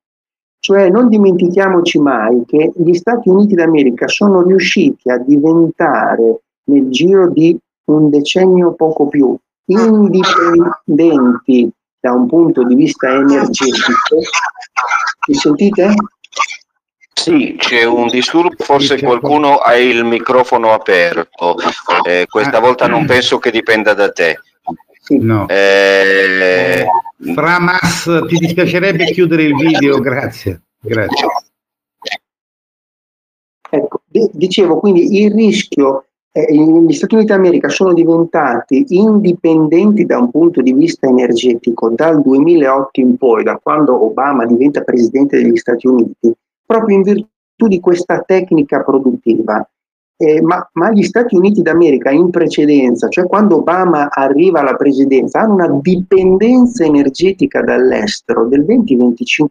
Cioè, non dimentichiamoci mai che gli Stati Uniti d'America sono riusciti a diventare, nel giro di un decennio poco più, indipendenti da un punto di vista energetico. Mi sentite? Sì, c'è un disturbo, forse qualcuno ha il microfono aperto, questa volta non penso che dipenda da te. No. Fra Max, ti dispiacerebbe chiudere il video, grazie. Grazie. Ecco, dicevo, quindi il rischio, gli Stati Uniti d'America sono diventati indipendenti da un punto di vista energetico dal 2008 in poi, da quando Obama diventa presidente degli Stati Uniti, proprio in virtù di questa tecnica produttiva. Ma gli Stati Uniti d'America in precedenza, cioè quando Obama arriva alla presidenza, hanno una dipendenza energetica dall'estero del 20-25%,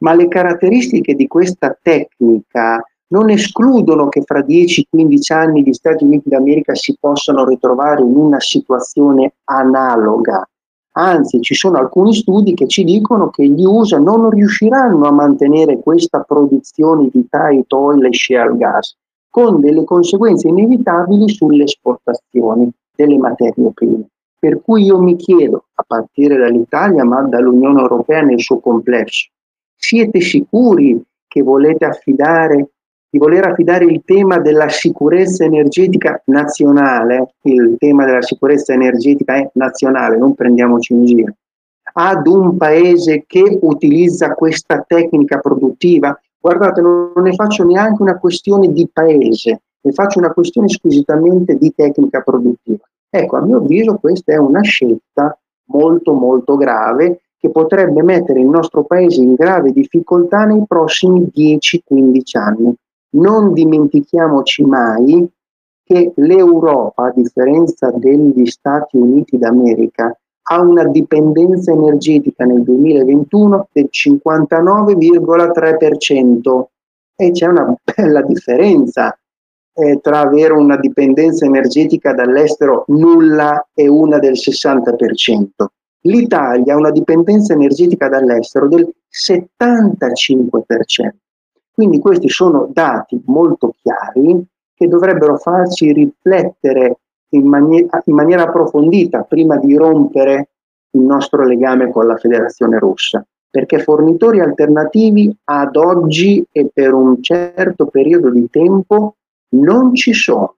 ma le caratteristiche di questa tecnica non escludono che fra 10-15 anni gli Stati Uniti d'America si possano ritrovare in una situazione analoga. Anzi, ci sono alcuni studi che ci dicono che gli USA non riusciranno a mantenere questa produzione di tight oil e shale gas, con delle conseguenze inevitabili sulle esportazioni delle materie prime. Per cui io mi chiedo, a partire dall'Italia, ma dall'Unione Europea nel suo complesso, siete sicuri che volete affidare il tema della sicurezza energetica nazionale, non prendiamoci in giro, ad un paese che utilizza questa tecnica produttiva? Guardate, non ne faccio neanche una questione di paese, ne faccio una questione squisitamente di tecnica produttiva. Ecco, a mio avviso questa è una scelta molto molto grave che potrebbe mettere il nostro paese in grave difficoltà nei prossimi 10-15 anni. Non dimentichiamoci mai che l'Europa, a differenza degli Stati Uniti d'America, ha una dipendenza energetica nel 2021 del 59,3% e c'è una bella differenza tra avere una dipendenza energetica dall'estero nulla e una del 60%. L'Italia ha una dipendenza energetica dall'estero del 75%. Quindi questi sono dati molto chiari che dovrebbero farci riflettere in maniera approfondita prima di rompere il nostro legame con la Federazione Russa, perché fornitori alternativi ad oggi e per un certo periodo di tempo non ci sono.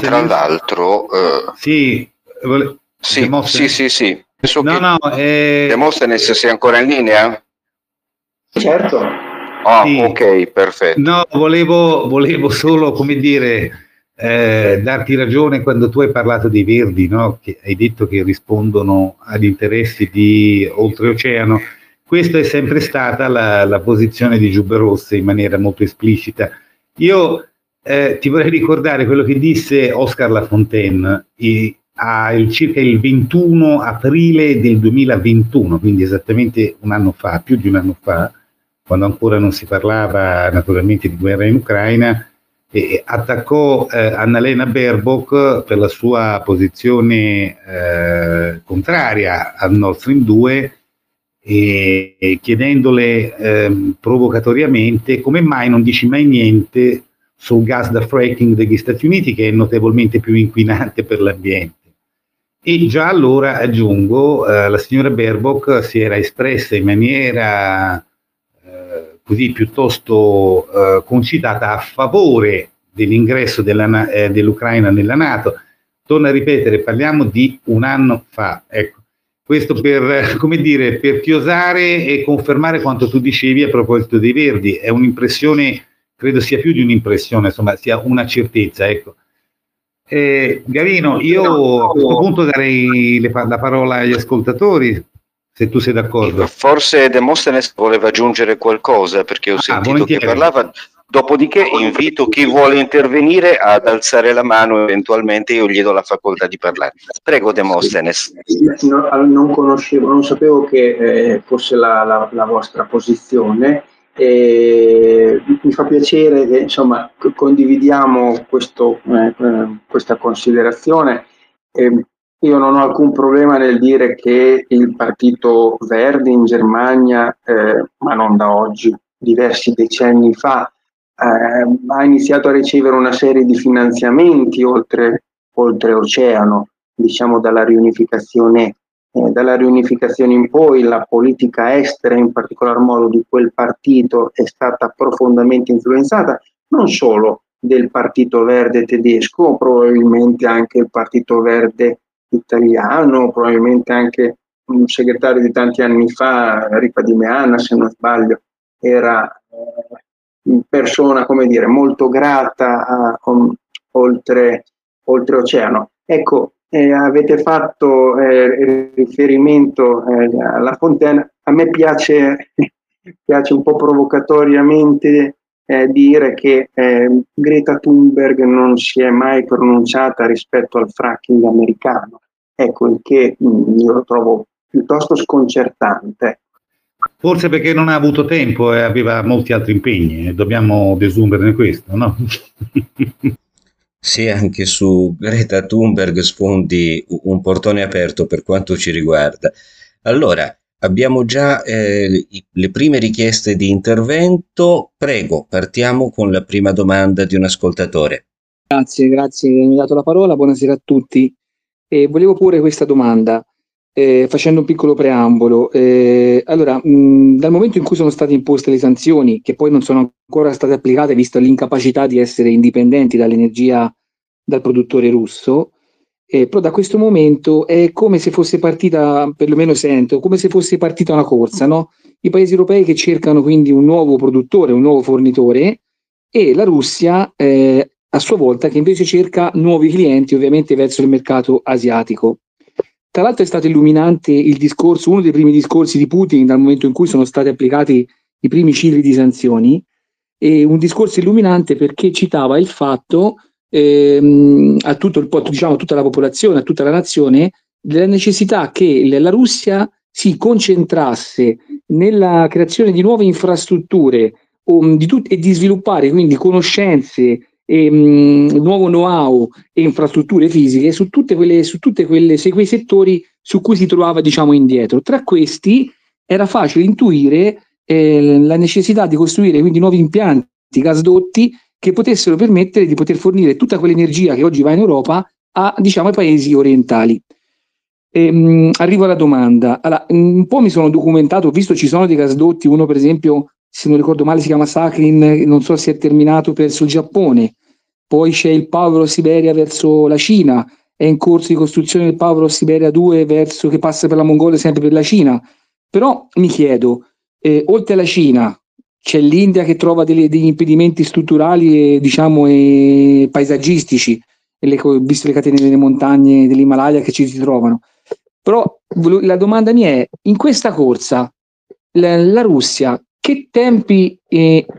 Tra l'altro... Sì. Penso che Demosthenes sia ancora in linea? Certo. Sì. Ok, perfetto. No, volevo solo, come dire, darti ragione quando tu hai parlato dei Verdi, no? Che hai detto che rispondono agli interessi di oltreoceano. Questa è sempre stata la posizione di Giubberosse in maniera molto esplicita. Io ti vorrei ricordare quello che disse Oscar La Fontaine circa il 21 aprile del 2021, quindi esattamente un anno fa, più di un anno fa, quando ancora non si parlava naturalmente di guerra in Ucraina, e attaccò Annalena Baerbock per la sua posizione contraria al Nord Stream 2, e chiedendole provocatoriamente come mai non dici mai niente sul gas da fracking degli Stati Uniti, che è notevolmente più inquinante per l'ambiente. E già allora, aggiungo, la signora Baerbock si era espressa in maniera così piuttosto concitata a favore dell'ingresso dell'Ucraina nella NATO. Torno a ripetere, parliamo di un anno fa, ecco. Questo per, come dire, per chiosare e confermare quanto tu dicevi a proposito dei Verdi. È un'impressione, credo sia più di un'impressione, insomma, sia una certezza, ecco. Gavino, io a questo punto darei la parola agli ascoltatori, se tu sei d'accordo. Forse Demosthenes voleva aggiungere qualcosa, perché ho sentito volentieri che parlava. Dopodiché invito chi vuole intervenire ad alzare la mano, eventualmente io gli do la facoltà di parlare. Prego Demosthenes. No, non sapevo che fosse la vostra posizione. Mi fa piacere che insomma condividiamo questa considerazione. Io non ho alcun problema nel dire che il Partito Verde in Germania, ma non da oggi, diversi decenni fa, ha iniziato a ricevere una serie di finanziamenti oltreoceano, diciamo dalla riunificazione in poi. La politica estera, in particolar modo di quel partito, è stata profondamente influenzata non solo del Partito Verde tedesco, probabilmente anche il Partito Verde italiano, probabilmente anche un segretario di tanti anni fa, Ripa di Meana, se non sbaglio, era persona, come dire, molto grata a oltreoceano. Ecco, avete fatto riferimento alla Fontaine. A me piace un po' provocatoriamente dire che Greta Thunberg non si è mai pronunciata rispetto al fracking americano, ecco, il che io lo trovo piuttosto sconcertante. Forse perché non ha avuto tempo e aveva molti altri impegni, dobbiamo desumerne questo, no? Sì, anche su Greta Thunberg sfondi un portone aperto per quanto ci riguarda. Allora, Abbiamo già le prime richieste di intervento. Prego, partiamo con la prima domanda di un ascoltatore. Grazie che mi hai dato la parola. Buonasera a tutti. Volevo porre questa domanda, facendo un piccolo preambolo. Allora, dal momento in cui sono state imposte le sanzioni, che poi non sono ancora state applicate, visto l'incapacità di essere indipendenti dall'energia dal produttore russo, però da questo momento è come se fosse partita, perlomeno sento, come se fosse partita una corsa, no? I paesi europei che cercano quindi un nuovo produttore, un nuovo fornitore, e la Russia a sua volta che invece cerca nuovi clienti, ovviamente verso il mercato asiatico. Tra l'altro è stato illuminante il discorso, uno dei primi discorsi di Putin dal momento in cui sono stati applicati i primi cicli di sanzioni, e un discorso illuminante perché citava il fatto a tutto il, diciamo, a tutta la popolazione, a tutta la nazione, della necessità che la Russia si concentrasse nella creazione di nuove infrastrutture e di sviluppare quindi conoscenze, nuovo know-how e infrastrutture fisiche su quei settori su cui si trovava, diciamo, indietro. Tra questi era facile intuire la necessità di costruire quindi nuovi impianti, gasdotti, che potessero permettere di poter fornire tutta quell'energia che oggi va in Europa a, diciamo, ai paesi orientali. Arrivo alla domanda. Allora, un po' mi sono documentato, ho visto ci sono dei gasdotti, uno per esempio, se non ricordo male, si chiama Sakhalin, non so se è terminato, verso il Giappone, poi c'è il Power Siberia verso la Cina, è in corso di costruzione il Power Siberia 2 verso, che passa per la Mongolia, sempre per la Cina. Però mi chiedo, oltre alla Cina, c'è l'India che trova degli impedimenti strutturali e, diciamo, paesaggistici, visto le catene delle montagne dell'Himalaya che ci si trovano. Però la domanda mia è, in questa corsa, la Russia che tempi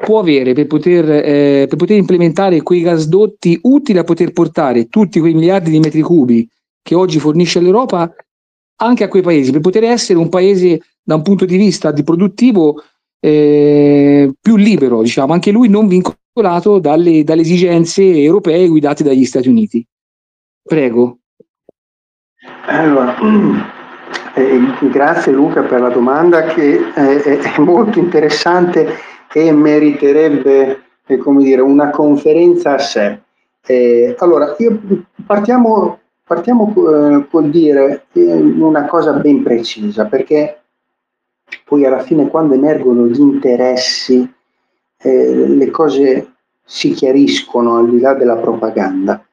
può avere per poter implementare quei gasdotti utili a poter portare tutti quei miliardi di metri cubi che oggi fornisce l'Europa anche a quei paesi, per poter essere un paese da un punto di vista di produttivo più libero, diciamo, anche lui non vincolato dalle esigenze europee guidate dagli Stati Uniti? Prego. Allora, grazie Luca per la domanda, che è molto interessante e meriterebbe una conferenza a sé. Allora, partiamo col dire una cosa ben precisa, perché poi alla fine, quando emergono gli interessi, le cose si chiariscono al di là della propaganda.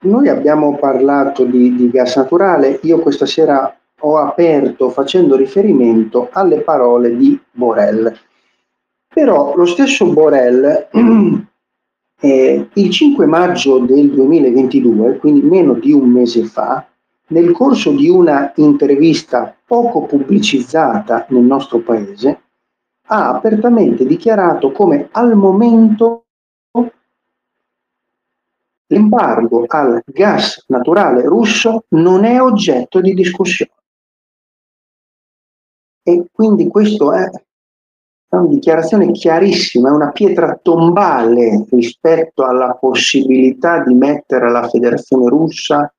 Noi abbiamo parlato di gas naturale. Io questa sera ho aperto facendo riferimento alle parole di Borrell. Però lo stesso Borrell, il 5 maggio del 2022, quindi meno di un mese fa, nel corso di una intervista poco pubblicizzata nel nostro paese, ha apertamente dichiarato come al momento l'embargo al gas naturale russo non è oggetto di discussione. E quindi questa è una dichiarazione chiarissima, è una pietra tombale rispetto alla possibilità di mettere la Federazione Russa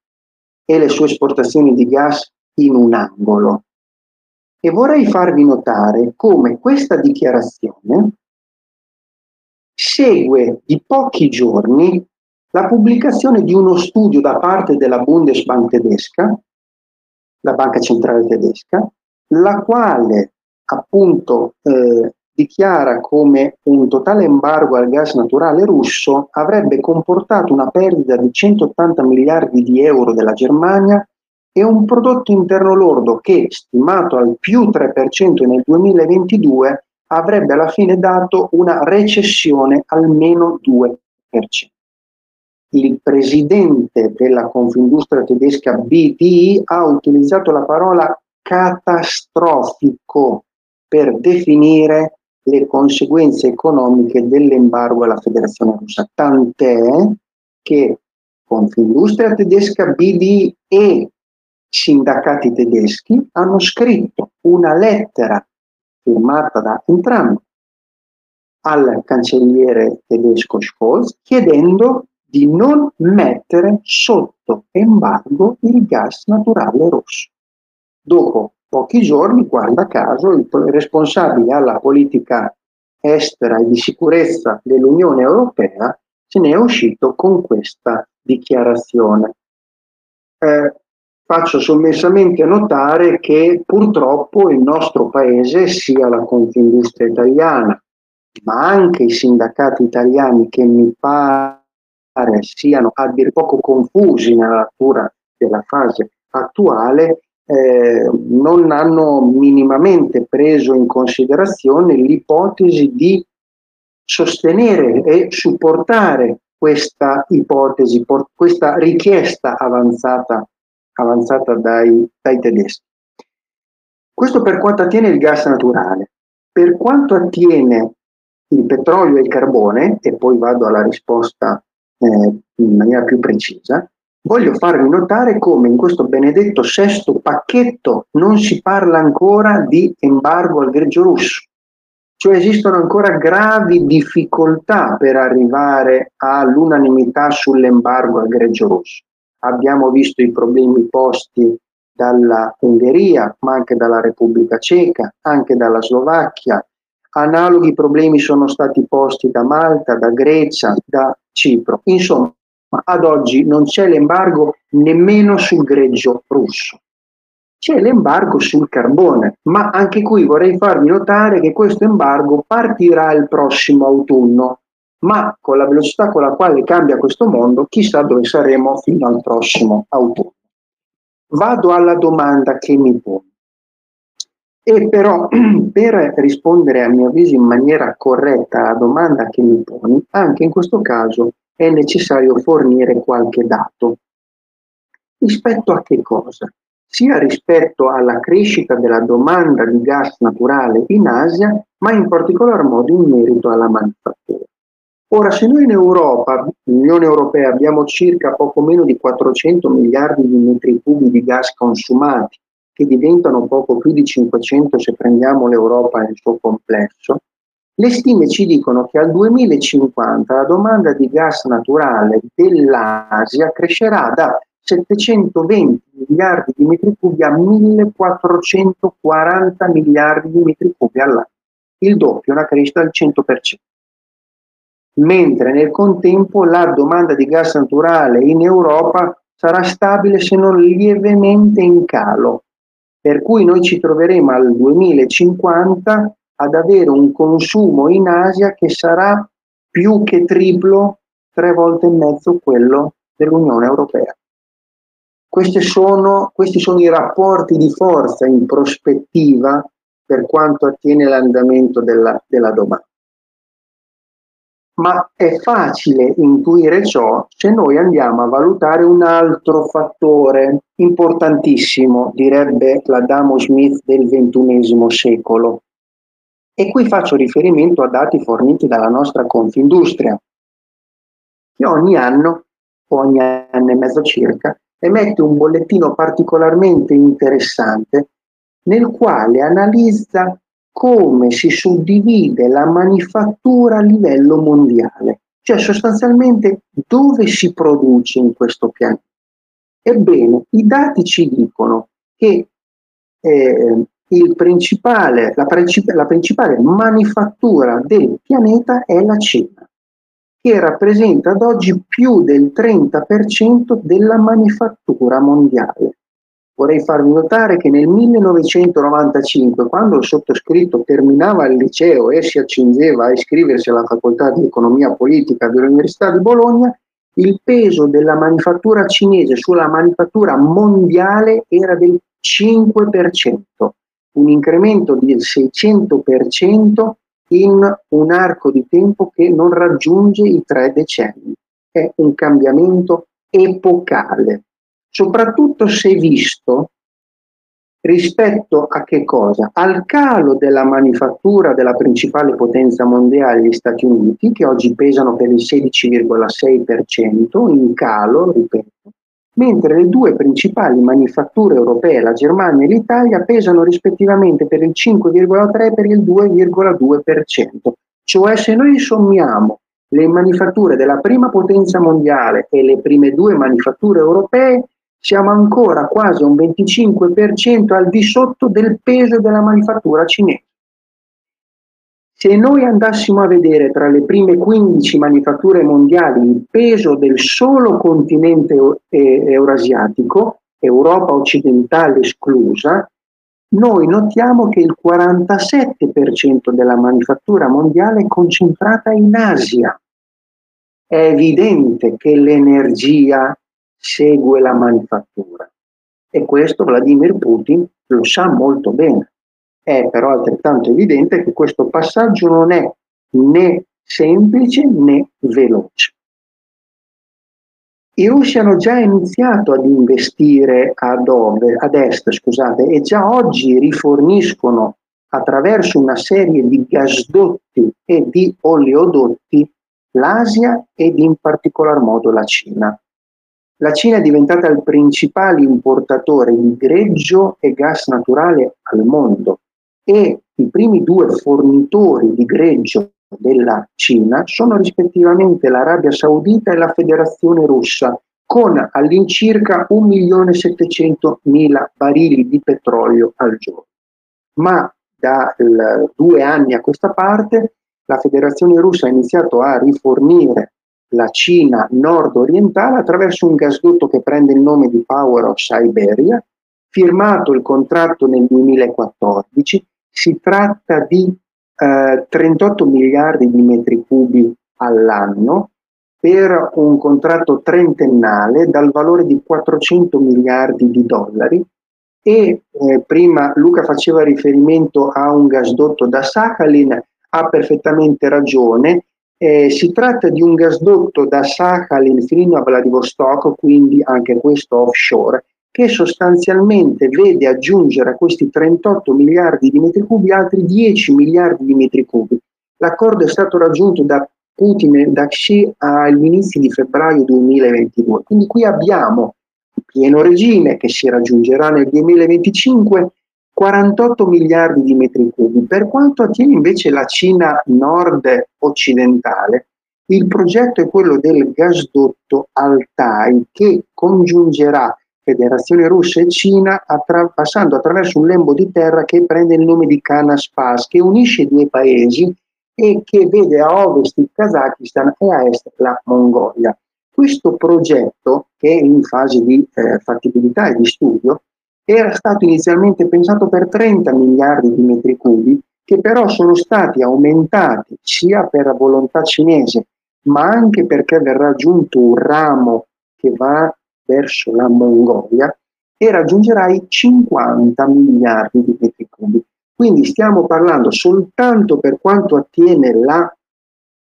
e le sue esportazioni di gas in un angolo. E vorrei farvi notare come questa dichiarazione segue di pochi giorni la pubblicazione di uno studio da parte della Bundesbank tedesca, la banca centrale tedesca, la quale appunto dichiara come un totale embargo al gas naturale russo avrebbe comportato una perdita di 180 miliardi di euro della Germania e un prodotto interno lordo che, stimato al più 3% nel 2022, avrebbe alla fine dato una recessione al meno 2%. Il presidente della Confindustria tedesca BDI ha utilizzato la parola catastrofico per definire le conseguenze economiche dell'embargo alla Federazione Russa, tant'è che Confindustria tedesca BDI e sindacati tedeschi hanno scritto una lettera firmata da entrambi al cancelliere tedesco Scholz chiedendo di non mettere sotto embargo il gas naturale russo, dopo pochi giorni, guarda caso, il responsabile alla politica estera e di sicurezza dell'Unione Europea se ne è uscito con questa dichiarazione. Faccio sommessamente notare che purtroppo il nostro paese, sia la Confindustria italiana, ma anche i sindacati italiani, che mi pare siano a dir poco confusi nella natura della fase attuale, non hanno minimamente preso in considerazione l'ipotesi di sostenere e supportare questa ipotesi, questa richiesta avanzata dai tedeschi. Questo per quanto attiene il gas naturale. Per quanto attiene il petrolio e il carbone, e poi vado alla risposta in maniera più precisa, voglio farvi notare come in questo benedetto sesto pacchetto non si parla ancora di embargo al greggio russo, cioè esistono ancora gravi difficoltà per arrivare all'unanimità sull'embargo al greggio russo. Abbiamo visto i problemi posti dalla Ungheria, ma anche dalla Repubblica Ceca, anche dalla Slovacchia. Analoghi problemi sono stati posti da Malta, da Grecia, da Cipro. Insomma, ad oggi non c'è l'embargo nemmeno sul greggio russo. C'è l'embargo sul carbone, ma anche qui vorrei farvi notare che questo embargo partirà il prossimo autunno, ma con la velocità con la quale cambia questo mondo, chissà dove saremo fino al prossimo autunno. Vado alla domanda che mi pone. E però, per rispondere a mio avviso in maniera corretta alla domanda che mi poni, anche in questo caso è necessario fornire qualche dato. Rispetto a che cosa? Sia rispetto alla crescita della domanda di gas naturale in Asia, ma in particolar modo in merito alla manifattura. Ora, se noi in Europa, l'Unione Europea, abbiamo circa poco meno di 400 miliardi di metri cubi di gas consumati, che diventano poco più di 500 se prendiamo l'Europa nel suo complesso, le stime ci dicono che al 2050 la domanda di gas naturale dell'Asia crescerà da 720 miliardi di metri cubi a 1440 miliardi di metri cubi all'anno, il doppio, una crescita del 100%. Mentre nel contempo la domanda di gas naturale in Europa sarà stabile se non lievemente in calo. Per cui noi ci troveremo al 2050 ad avere un consumo in Asia che sarà più che triplo, 3 volte e mezzo quello dell'Unione Europea. Questi sono i rapporti di forza in prospettiva per quanto attiene l'andamento della domanda. Ma è facile intuire ciò se noi andiamo a valutare un altro fattore importantissimo, direbbe la Damo Smith del XXI secolo. E qui faccio riferimento a dati forniti dalla nostra Confindustria, che ogni anno e mezzo circa, emette un bollettino particolarmente interessante nel quale analizza come si suddivide la manifattura a livello mondiale, cioè sostanzialmente dove si produce in questo pianeta. Ebbene, i dati ci dicono che la principale manifattura del pianeta è la Cina, che rappresenta ad oggi più del 30% della manifattura mondiale. Vorrei farvi notare che nel 1995, quando il sottoscritto terminava il liceo e si accingeva a iscriversi alla Facoltà di Economia Politica dell'Università di Bologna, il peso della manifattura cinese sulla manifattura mondiale era del 5%, un incremento del 600% in un arco di tempo che non raggiunge i 3 decenni. È un cambiamento epocale. Soprattutto se visto rispetto a che cosa? Al calo della manifattura della principale potenza mondiale, gli Stati Uniti, che oggi pesano per il 16,6%, in calo, ripeto, mentre le due principali manifatture europee, la Germania e l'Italia, pesano rispettivamente per il 5,3% e per il 2,2%. Cioè, se noi sommiamo le manifatture della prima potenza mondiale e le prime due manifatture europee, siamo ancora quasi un 25% al di sotto del peso della manifattura cinese. Se noi andassimo a vedere tra le prime 15 manifatture mondiali il peso del solo continente eurasiatico, Europa occidentale esclusa, noi notiamo che il 47% della manifattura mondiale è concentrata in Asia. È evidente che l'energia segue la manifattura e questo Vladimir Putin lo sa molto bene. È però altrettanto evidente che questo passaggio non è né semplice né veloce. I russi hanno già iniziato ad investire ad est, e già oggi riforniscono attraverso una serie di gasdotti e di oleodotti l'Asia ed in particolar modo la Cina. La Cina è diventata il principale importatore di greggio e gas naturale al mondo. E i primi due fornitori di greggio della Cina sono rispettivamente l'Arabia Saudita e la Federazione Russa, con all'incirca 1.700.000 barili di petrolio al giorno. Ma da 2 anni a questa parte la Federazione Russa ha iniziato a rifornire la Cina nord-orientale attraverso un gasdotto che prende il nome di Power of Siberia, firmato il contratto nel 2014. Si tratta di 38 miliardi di metri cubi all'anno per un contratto trentennale dal valore di 400 miliardi di dollari e prima Luca faceva riferimento a un gasdotto da Sakhalin, ha perfettamente ragione, si tratta di un gasdotto da Sakhalin fino a Vladivostok, quindi anche questo offshore, che sostanzialmente vede aggiungere a questi 38 miliardi di metri cubi altri 10 miliardi di metri cubi. L'accordo è stato raggiunto da Putin e da Xi agli inizi di febbraio 2022. Quindi qui abbiamo il pieno regime che si raggiungerà nel 2025, 48 miliardi di metri cubi. Per quanto attiene invece la Cina nord-occidentale, il progetto è quello del gasdotto Altai che congiungerà Federazione Russa e Cina, passando attraverso un lembo di terra che prende il nome di Kanaspars, che unisce i due paesi e che vede a ovest il Kazakistan e a est la Mongolia. Questo progetto, che è in fase di fattibilità e di studio, era stato inizialmente pensato per 30 miliardi di metri cubi, che però sono stati aumentati sia per volontà cinese, ma anche perché verrà aggiunto un ramo che va verso la Mongolia e raggiungerà i 50 miliardi di metri cubi. Quindi stiamo parlando soltanto per quanto attiene la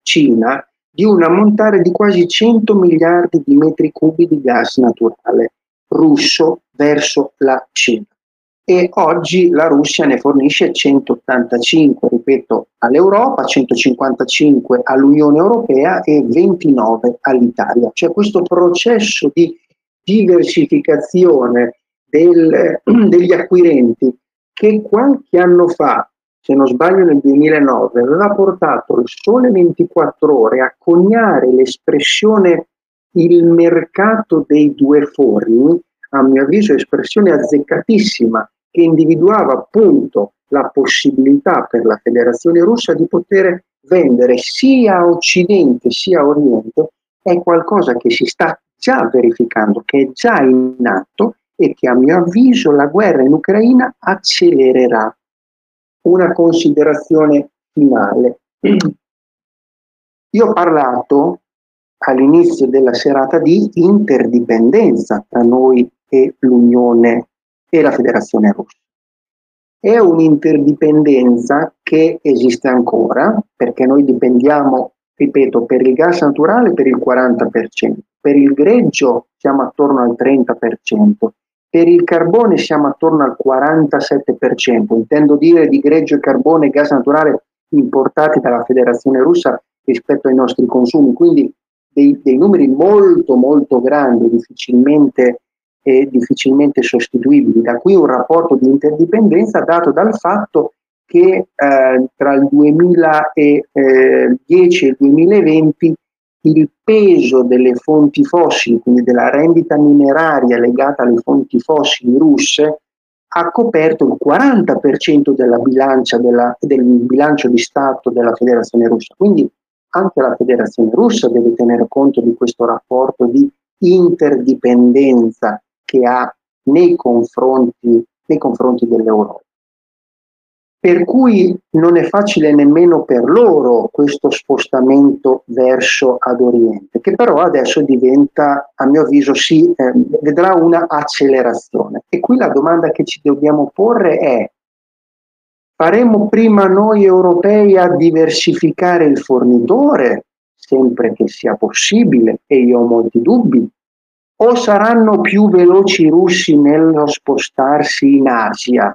Cina di un ammontare di quasi 100 miliardi di metri cubi di gas naturale russo verso la Cina. E oggi la Russia ne fornisce 185, ripeto, all'Europa, 155 all'Unione Europea e 29 all'Italia. Cioè questo processo di diversificazione degli acquirenti che qualche anno fa, se non sbaglio nel 2009, aveva portato il Sole 24 Ore a coniare l'espressione il mercato dei due forni, a mio avviso espressione azzeccatissima, che individuava appunto la possibilità per la Federazione Russa di poter vendere sia a Occidente sia a Oriente. È qualcosa che si sta già verificando, che è già in atto e che a mio avviso la guerra in Ucraina accelererà. Una considerazione finale. Io ho parlato all'inizio della serata di interdipendenza tra noi e l'Unione e la Federazione Russa. È un'interdipendenza che esiste ancora perché noi dipendiamo, ripeto, per il gas naturale per il 40%, per il greggio siamo attorno al 30%, per il carbone siamo attorno al 47%, intendo dire di greggio e carbone e gas naturale importati dalla Federazione Russa rispetto ai nostri consumi, quindi dei numeri molto molto grandi, difficilmente sostituibili. Da qui un rapporto di interdipendenza dato dal fatto che tra il 2010 e il 2020 il peso delle fonti fossili, quindi della rendita mineraria legata alle fonti fossili russe, ha coperto il 40% del bilancio di Stato della Federazione Russa. Quindi anche la Federazione Russa deve tenere conto di questo rapporto di interdipendenza che ha nei confronti dell'Europa. Per cui non è facile nemmeno per loro questo spostamento verso ad Oriente, che però adesso diventa, a mio avviso, vedrà una accelerazione. E qui la domanda che ci dobbiamo porre è: faremo prima noi europei a diversificare il fornitore, sempre che sia possibile, e io ho molti dubbi, o saranno più veloci i russi nello spostarsi in Asia?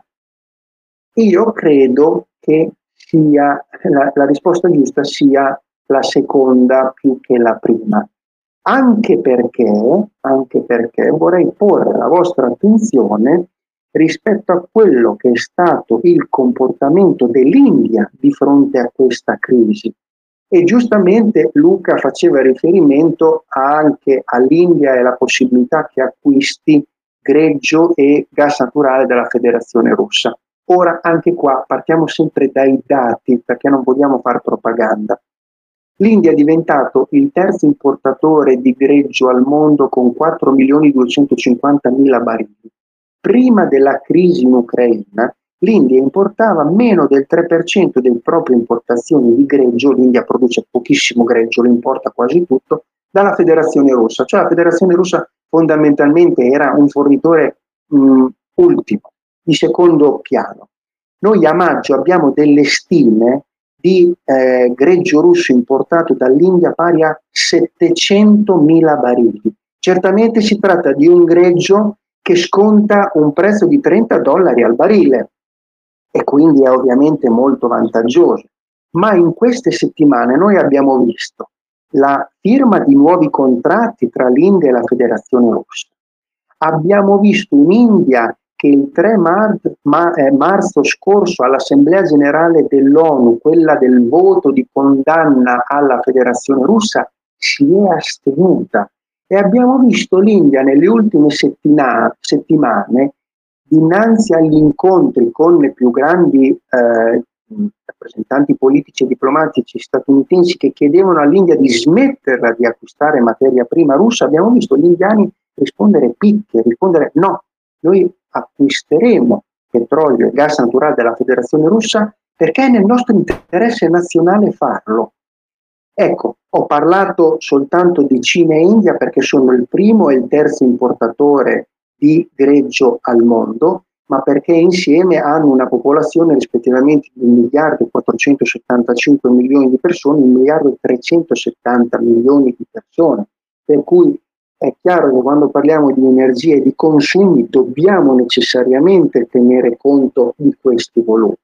Io credo che sia la risposta giusta sia la seconda più che la prima, anche perché vorrei porre la vostra attenzione rispetto a quello che è stato il comportamento dell'India di fronte a questa crisi. E giustamente Luca faceva riferimento anche all'India e alla possibilità che acquisti greggio e gas naturale dalla Federazione Russa. Ora, anche qua, partiamo sempre dai dati, perché non vogliamo far propaganda. L'India è diventato il terzo importatore di greggio al mondo con 4.250.000 barili. Prima della crisi in Ucraina, l'India importava meno del 3% delle proprie importazioni di greggio. L'India produce pochissimo greggio, lo importa quasi tutto, dalla Federazione Russa. Cioè la Federazione Russa fondamentalmente era un fornitore ultimo, di secondo piano. Noi a maggio abbiamo delle stime di greggio russo importato dall'India pari a 700.000 barili. Certamente si tratta di un greggio che sconta un prezzo di $30 al barile e quindi è ovviamente molto vantaggioso. Ma in queste settimane noi abbiamo visto la firma di nuovi contratti tra l'India e la Federazione Russa. Abbiamo visto un'India che il 3 marzo scorso all'Assemblea Generale dell'ONU, quella del voto di condanna alla Federazione Russa, si è astenuta. E abbiamo visto l'India nelle ultime settimane, dinanzi agli incontri con le più grandi rappresentanti politici e diplomatici statunitensi che chiedevano all'India di smetterla di acquistare materia prima russa, abbiamo visto gli indiani rispondere picche, rispondere no. Noi acquisteremo petrolio e gas naturale dalla Federazione Russa perché è nel nostro interesse nazionale farlo. Ecco, ho parlato soltanto di Cina e India perché sono il primo e il terzo importatore di greggio al mondo, ma perché insieme hanno una popolazione rispettivamente di 1.475.000.000 di persone, 1.370.000.000 di persone, per cui è chiaro che quando parliamo di energia e di consumi dobbiamo necessariamente tenere conto di questi volumi,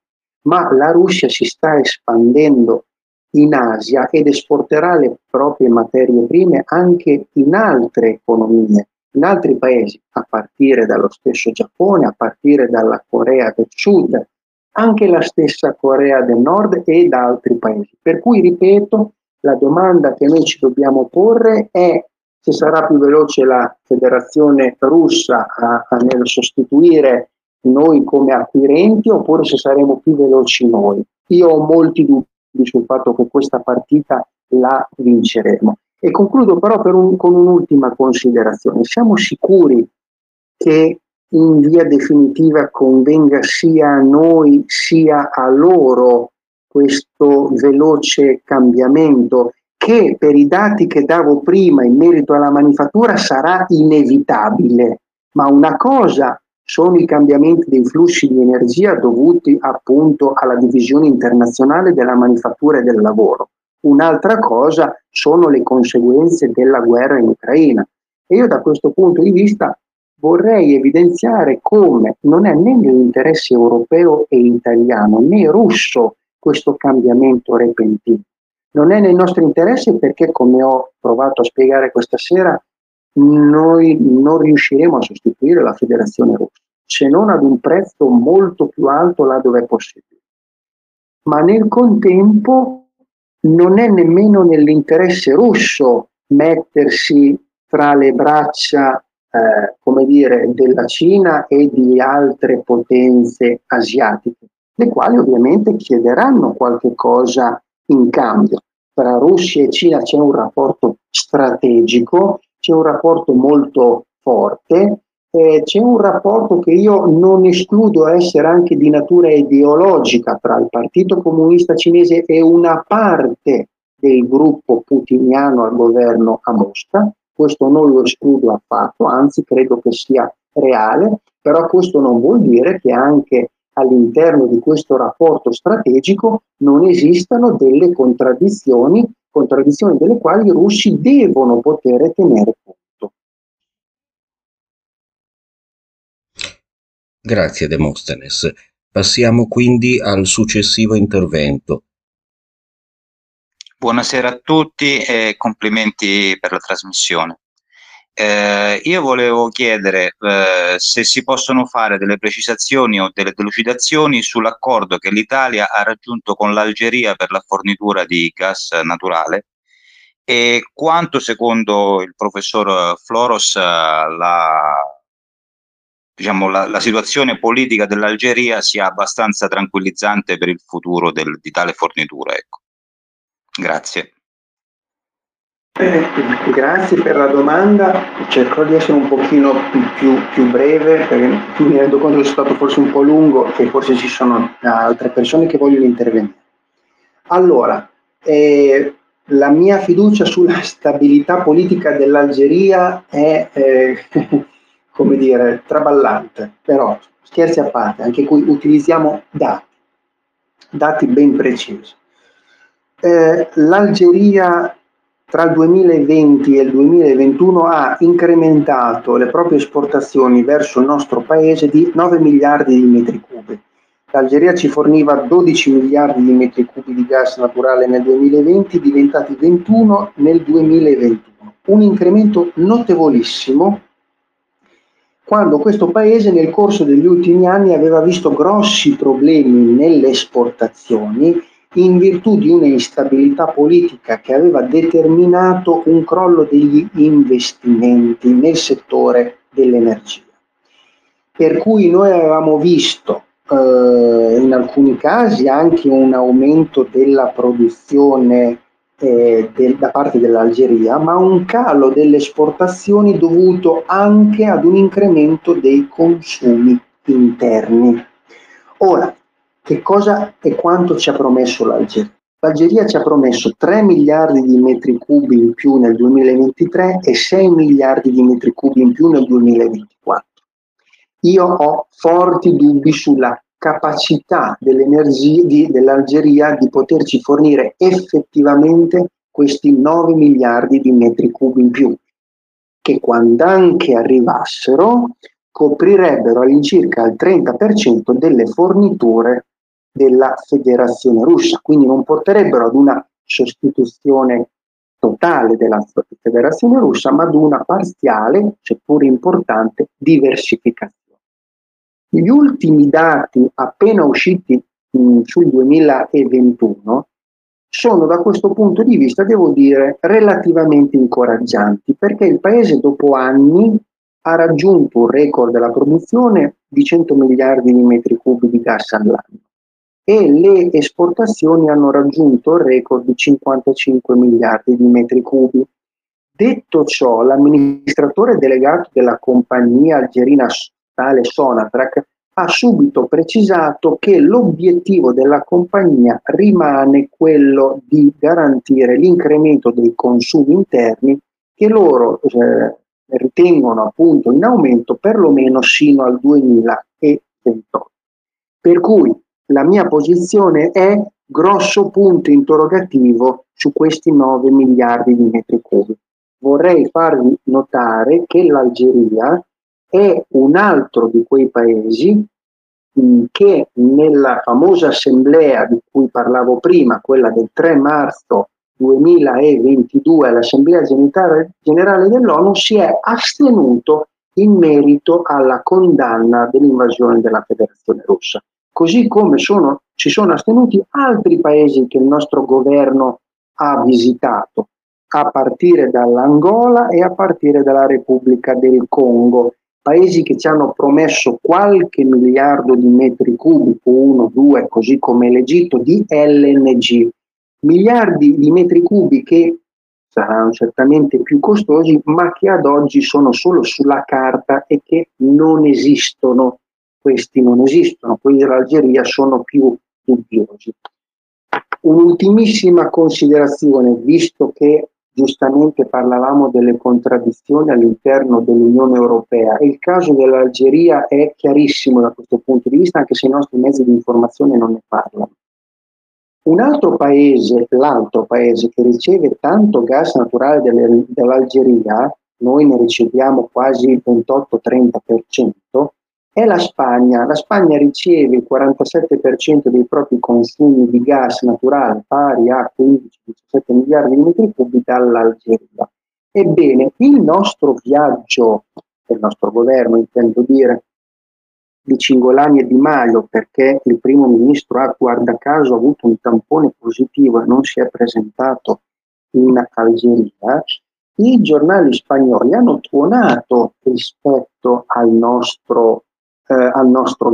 ma la Russia si sta espandendo in Asia ed esporterà le proprie materie prime anche in altre economie, in altri paesi, a partire dallo stesso Giappone, a partire dalla Corea del Sud, anche la stessa Corea del Nord e da altri paesi. Per cui, ripeto, la domanda che noi ci dobbiamo porre è: se sarà più veloce la Federazione Russa nel sostituire noi come acquirenti, oppure se saremo più veloci noi? Io ho molti dubbi sul fatto che questa partita la vinceremo. E concludo però con un'ultima considerazione. Siamo sicuri che in via definitiva convenga sia a noi sia a loro questo veloce cambiamento, che per i dati che davo prima in merito alla manifattura sarà inevitabile, ma una cosa sono i cambiamenti dei flussi di energia dovuti appunto alla divisione internazionale della manifattura e del lavoro. Un'altra cosa sono le conseguenze della guerra in Ucraina. E io da questo punto di vista vorrei evidenziare come non è né nell'interesse europeo e italiano né russo questo cambiamento repentino. Non è nel nostro interesse perché, come ho provato a spiegare questa sera, noi non riusciremo a sostituire la Federazione Russa, se non ad un prezzo molto più alto là dove è possibile. Ma nel contempo non è nemmeno nell'interesse russo mettersi fra le braccia, come dire, della Cina e di altre potenze asiatiche, le quali ovviamente chiederanno qualche cosa in cambio. Tra Russia e Cina c'è un rapporto strategico, c'è un rapporto molto forte, c'è un rapporto che io non escludo essere anche di natura ideologica tra il Partito Comunista Cinese e una parte del gruppo putiniano al governo a Mosca. Questo non lo escludo affatto, anzi credo che sia reale, però questo non vuol dire che anche all'interno di questo rapporto strategico non esistano delle contraddizioni delle quali i russi devono poter tenere conto. Grazie Demosthenes. Passiamo quindi al successivo intervento. Buonasera a tutti e complimenti per la trasmissione. Io volevo chiedere se si possono fare delle precisazioni o delle delucidazioni sull'accordo che l'Italia ha raggiunto con l'Algeria per la fornitura di gas naturale e quanto, secondo il professor Floros, la situazione politica dell'Algeria sia abbastanza tranquillizzante per il futuro di tale fornitura. Ecco. Grazie. Grazie per la domanda, cercherò di essere un pochino più breve perché mi rendo conto che sono stato forse un po' lungo e forse ci sono altre persone che vogliono intervenire. Allora, la mia fiducia sulla stabilità politica dell'Algeria è, come dire, traballante, però scherzi a parte, anche qui utilizziamo dati ben precisi. L'Algeria tra il 2020 e il 2021 ha incrementato le proprie esportazioni verso il nostro paese di 9 miliardi di metri cubi. L'Algeria ci forniva 12 miliardi di metri cubi di gas naturale nel 2020, diventati 21 nel 2021. Un incremento notevolissimo, quando questo paese nel corso degli ultimi anni aveva visto grossi problemi nelle esportazioni, in virtù di una instabilità politica che aveva determinato un crollo degli investimenti nel settore dell'energia. Per cui noi avevamo visto in alcuni casi anche un aumento della produzione da parte dell'Algeria, ma un calo delle esportazioni dovuto anche ad un incremento dei consumi interni. Ora, che cosa e quanto ci ha promesso l'Algeria? L'Algeria ci ha promesso 3 miliardi di metri cubi in più nel 2023 e 6 miliardi di metri cubi in più nel 2024. Io ho forti dubbi sulla capacità dell'Algeria di poterci fornire effettivamente questi 9 miliardi di metri cubi in più, che quando anche arrivassero coprirebbero all'incirca il 30% delle forniture della Federazione Russa, quindi non porterebbero ad una sostituzione totale della Federazione Russa, ma ad una parziale, seppur importante, diversificazione. Gli ultimi dati appena usciti sul 2021 sono da questo punto di vista, devo dire, relativamente incoraggianti, perché il paese dopo anni ha raggiunto un record della produzione di 100 miliardi di metri cubi di gas all'anno e le esportazioni hanno raggiunto il record di 55 miliardi di metri cubi. Detto ciò, l'amministratore delegato della compagnia algerina statale Sonatrach ha subito precisato che l'obiettivo della compagnia rimane quello di garantire l'incremento dei consumi interni che loro ritengono appunto in aumento perlomeno sino al 2028. Per cui la mia posizione è grosso punto interrogativo su questi 9 miliardi di metri cubi. Vorrei farvi notare che l'Algeria è un altro di quei paesi che nella famosa assemblea di cui parlavo prima, quella del 3 marzo 2022 all'Assemblea Generale dell'ONU, si è astenuto in merito alla condanna dell'invasione della Federazione Russa, così come si sono astenuti altri paesi che il nostro governo ha visitato, a partire dall'Angola e a partire dalla Repubblica del Congo, paesi che ci hanno promesso qualche miliardo di metri cubi, 1, 2, così come l'Egitto, di LNG, miliardi di metri cubi che saranno certamente più costosi, ma che ad oggi sono solo sulla carta e che non esistono. Questi non esistono, quelli dell'Algeria sono più dubbiosi. Un'ultimissima considerazione, visto che giustamente parlavamo delle contraddizioni all'interno dell'Unione Europea, e il caso dell'Algeria è chiarissimo da questo punto di vista, anche se i nostri mezzi di informazione non ne parlano. Un altro paese, l'altro paese che riceve tanto gas naturale dall'Algeria, noi ne riceviamo quasi il 28-30%, è la Spagna. La Spagna riceve il 47% dei propri consumi di gas naturale, pari a 15-17 miliardi di metri cubi, dall'Algeria. Ebbene, il nostro viaggio, del nostro governo intendo dire, di Cingolani e Di Maio, perché il primo ministro ha, guarda caso, avuto un tampone positivo e non si è presentato in Algeria, i giornali spagnoli hanno tuonato rispetto al nostro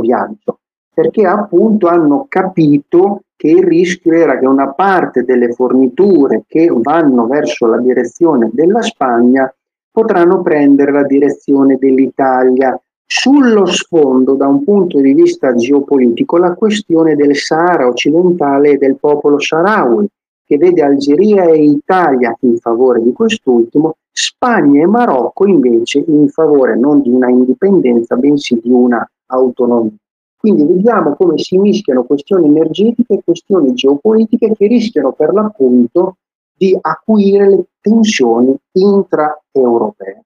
viaggio, perché appunto hanno capito che il rischio era che una parte delle forniture che vanno verso la direzione della Spagna potranno prendere la direzione dell'Italia. Sullo sfondo, da un punto di vista geopolitico, la questione del Sahara occidentale e del popolo saharawi, che vede Algeria e Italia in favore di quest'ultimo, Spagna e Marocco invece in favore non di una indipendenza, bensì di una autonomia. Quindi vediamo come si mischiano questioni energetiche e questioni geopolitiche che rischiano per l'appunto di acuire le tensioni intraeuropee.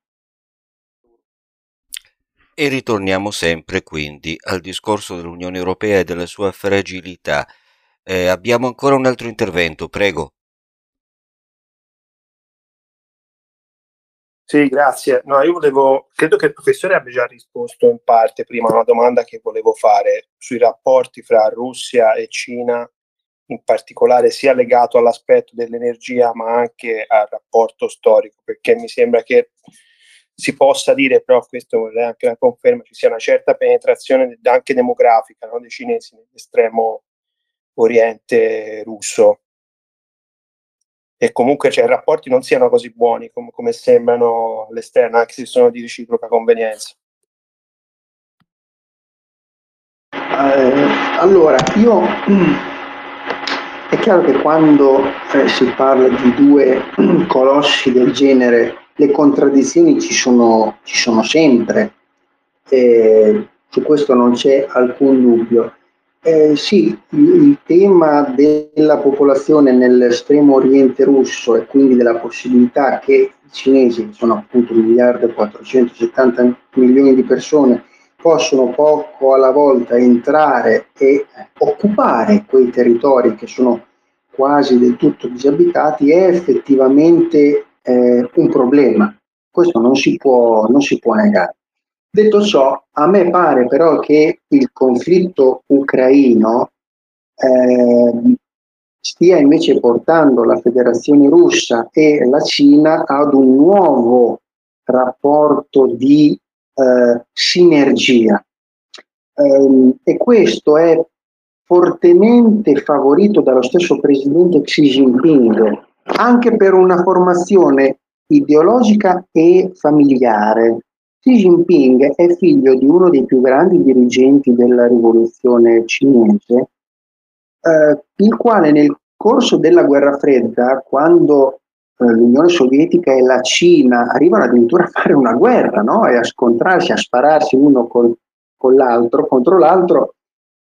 E ritorniamo sempre quindi al discorso dell'Unione Europea e della sua fragilità. Abbiamo ancora un altro intervento, prego. Sì, grazie. No, io volevo, credo che il professore abbia già risposto in parte prima a una domanda che volevo fare sui rapporti fra Russia e Cina, in particolare sia legato all'aspetto dell'energia ma anche al rapporto storico, perché mi sembra che si possa dire, però questo vorrei anche una conferma, ci sia una certa penetrazione anche demografica, no, dei cinesi nell'estremo oriente russo, e comunque i rapporti non siano così buoni come sembrano all'esterno, anche se sono di reciproca convenienza. Allora, io è chiaro che quando si parla di due colossi del genere le contraddizioni ci sono sempre, su questo non c'è alcun dubbio. Sì, il tema della popolazione nell'estremo oriente russo e quindi della possibilità che i cinesi, che sono appunto 1.470 milioni di persone, possono poco alla volta entrare e occupare quei territori che sono quasi del tutto disabitati, è effettivamente un problema. Questo non si può negare. Detto ciò, a me pare però che il conflitto ucraino stia invece portando la Federazione Russa e la Cina ad un nuovo rapporto di sinergia, e questo è fortemente favorito dallo stesso presidente Xi Jinping, anche per una formazione ideologica e familiare. Xi Jinping è figlio di uno dei più grandi dirigenti della rivoluzione cinese, il quale nel corso della guerra fredda, quando l'Unione Sovietica e la Cina arrivano addirittura a fare una guerra, no? E a scontrarsi, a spararsi uno con l'altro, contro l'altro,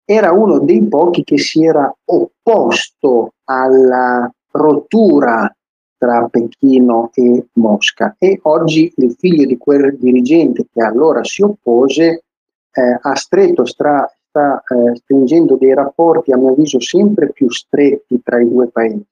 era uno dei pochi che si era opposto alla rottura tra Pechino e Mosca, e oggi il figlio di quel dirigente che allora si oppose sta stringendo dei rapporti, a mio avviso, sempre più stretti tra i due paesi.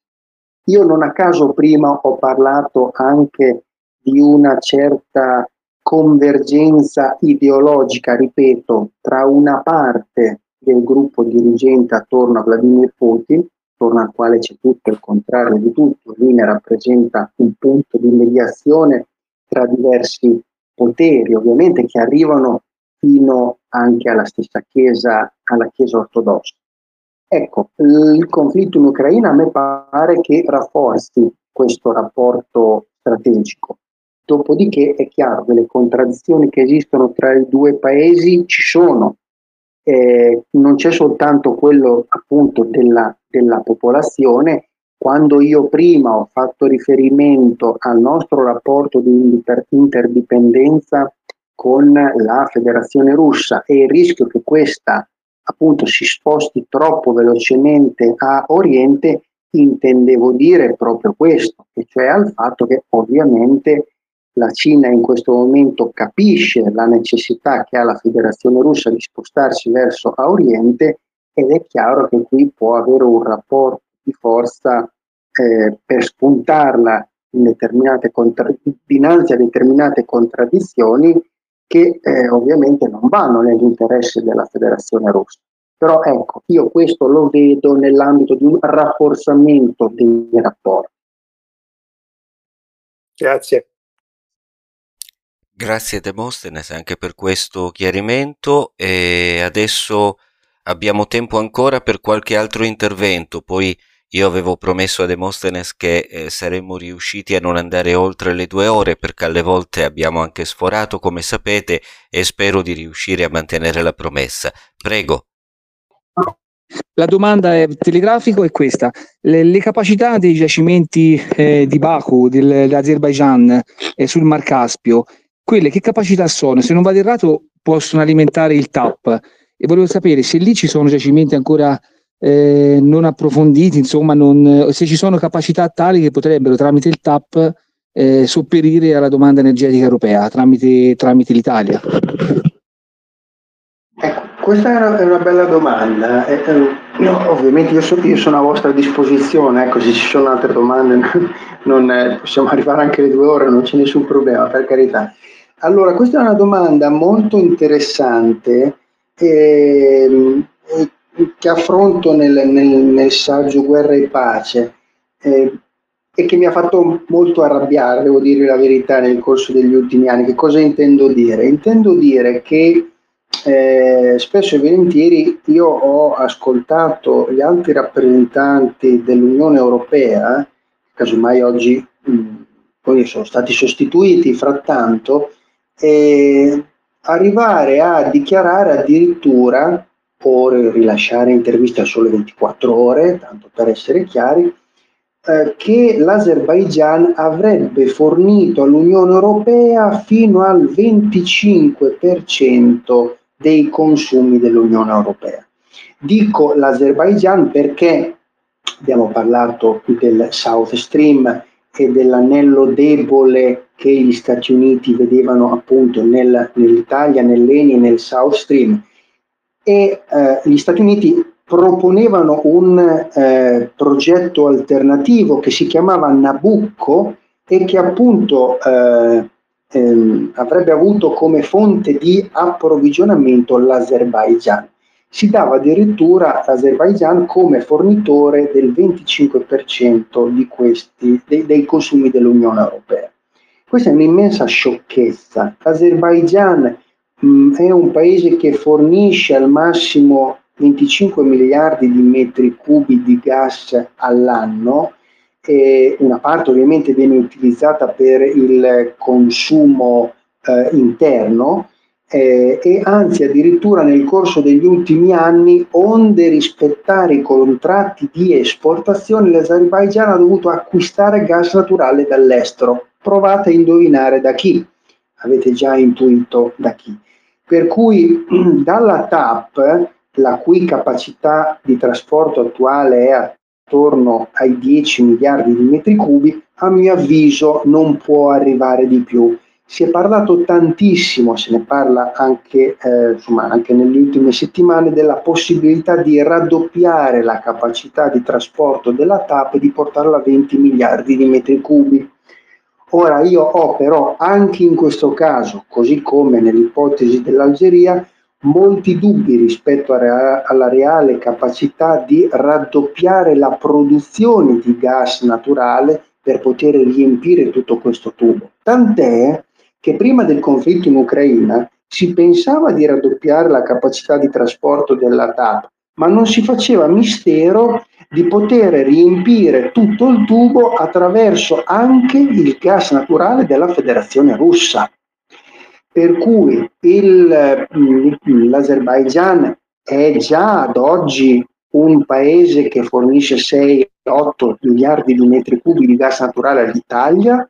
Io non a caso prima ho parlato anche di una certa convergenza ideologica, ripeto, tra una parte del gruppo dirigente attorno a Vladimir Putin attorno al quale c'è tutto il contrario di tutto. L'INE rappresenta un punto di mediazione tra diversi poteri, ovviamente, che arrivano fino anche alla stessa Chiesa, alla Chiesa ortodossa. Ecco, il conflitto in Ucraina a me pare che rafforzi questo rapporto strategico. Dopodiché è chiaro che le contraddizioni che esistono tra i due paesi ci sono. Non c'è soltanto quello appunto della popolazione. Quando io prima ho fatto riferimento al nostro rapporto di interdipendenza con la Federazione Russa e il rischio che questa appunto si sposti troppo velocemente a Oriente, intendevo dire proprio questo, e cioè al fatto che ovviamente la Cina in questo momento capisce la necessità che ha la Federazione Russa di spostarsi verso a Oriente, ed è chiaro che qui può avere un rapporto di forza per spuntarla dinanzi a determinate contraddizioni che ovviamente non vanno nell'interesse della Federazione Russa. Però ecco, io questo lo vedo nell'ambito di un rafforzamento dei rapporti. Grazie. Grazie Demosthenes anche per questo chiarimento, e adesso abbiamo tempo ancora per qualche altro intervento. Poi io avevo promesso a Demosthenes che saremmo riusciti a non andare oltre le 2 ore, perché alle volte abbiamo anche sforato, come sapete, e spero di riuscire a mantenere la promessa. Prego. La domanda è telegrafico, è questa: le capacità dei giacimenti di Baku, dell'Azerbaigian, sul Mar Caspio, quelle che capacità sono? Se non vado errato possono alimentare il TAP, e volevo sapere se lì ci sono giacimenti ancora non approfonditi, insomma, se ci sono capacità tali che potrebbero tramite il TAP sopperire alla domanda energetica europea tramite l'Italia. Ecco, questa è una bella domanda. Ovviamente io sono a vostra disposizione, ecco, se ci sono altre domande possiamo arrivare anche le 2 ore, non c'è nessun problema, per carità. Allora, questa è una domanda molto interessante che affronto nel saggio Guerra e Pace e che mi ha fatto molto arrabbiare, devo dire la verità, nel corso degli ultimi anni. Che cosa intendo dire? Intendo dire che spesso e volentieri io ho ascoltato gli altri rappresentanti dell'Unione Europea, casomai oggi poi sono stati sostituiti frattanto, arrivare a dichiarare addirittura, o rilasciare interviste a Sole 24 Ore, tanto per essere chiari, che l'Azerbaigian avrebbe fornito all'Unione Europea fino al 25% dei consumi dell'Unione Europea. Dico l'Azerbaigian perché abbiamo parlato del South Stream e dell'anello debole che gli Stati Uniti vedevano appunto nell'Italia, nell'Eni e nel South Stream, e gli Stati Uniti proponevano un progetto alternativo che si chiamava Nabucco e che appunto avrebbe avuto come fonte di approvvigionamento l'Azerbaigian. Si dava addirittura l'Azerbaigian come fornitore del 25% di questi, dei consumi dell'Unione Europea. Questa è un'immensa sciocchezza. L'Azerbaigian è un paese che fornisce al massimo 25 miliardi di metri cubi di gas all'anno, e una parte ovviamente viene utilizzata per il consumo interno, e anzi addirittura nel corso degli ultimi anni, onde rispettare i contratti di esportazione, l'Azerbaigian ha dovuto acquistare gas naturale dall'estero. Provate a indovinare da chi? Avete già intuito da chi. Per cui dalla TAP, la cui capacità di trasporto attuale è attorno ai 10 miliardi di metri cubi, a mio avviso non può arrivare di più. Si è parlato tantissimo, se ne parla anche, anche nelle ultime settimane, della possibilità di raddoppiare la capacità di trasporto della TAP e di portarla a 20 miliardi di metri cubi. Ora, io ho però anche in questo caso, così come nell'ipotesi dell'Algeria, molti dubbi rispetto alla reale capacità di raddoppiare la produzione di gas naturale per poter riempire tutto questo tubo. Tant'è che prima del conflitto in Ucraina si pensava di raddoppiare la capacità di trasporto della TAP, ma non si faceva mistero di poter riempire tutto il tubo attraverso anche il gas naturale della Federazione Russa. Per cui l'Azerbaigian è già ad oggi un paese che fornisce 6-8 miliardi di metri cubi di gas naturale all'Italia,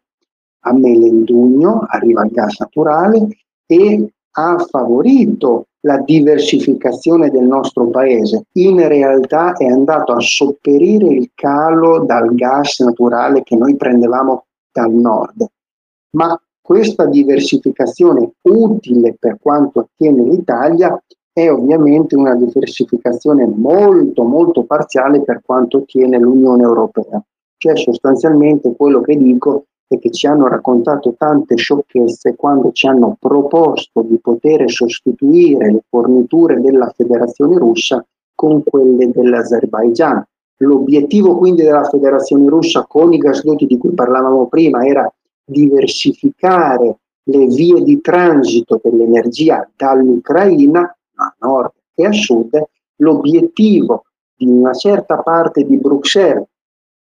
a Melendugno arriva il gas naturale, e ha favorito la diversificazione del nostro paese. In realtà è andato a sopperire il calo dal gas naturale che noi prendevamo dal nord. Ma questa diversificazione, utile per quanto attiene l'Italia, è ovviamente una diversificazione molto molto parziale per quanto attiene l'Unione Europea. Cioè, sostanzialmente quello che dico è che ci hanno raccontato tante sciocchezze quando ci hanno proposto di poter sostituire le forniture della Federazione Russa con quelle dell'Azerbaigian. L'obiettivo quindi della Federazione Russa con i gasdotti di cui parlavamo prima era diversificare le vie di transito dell'energia dall'Ucraina a nord e a sud. L'obiettivo di una certa parte di Bruxelles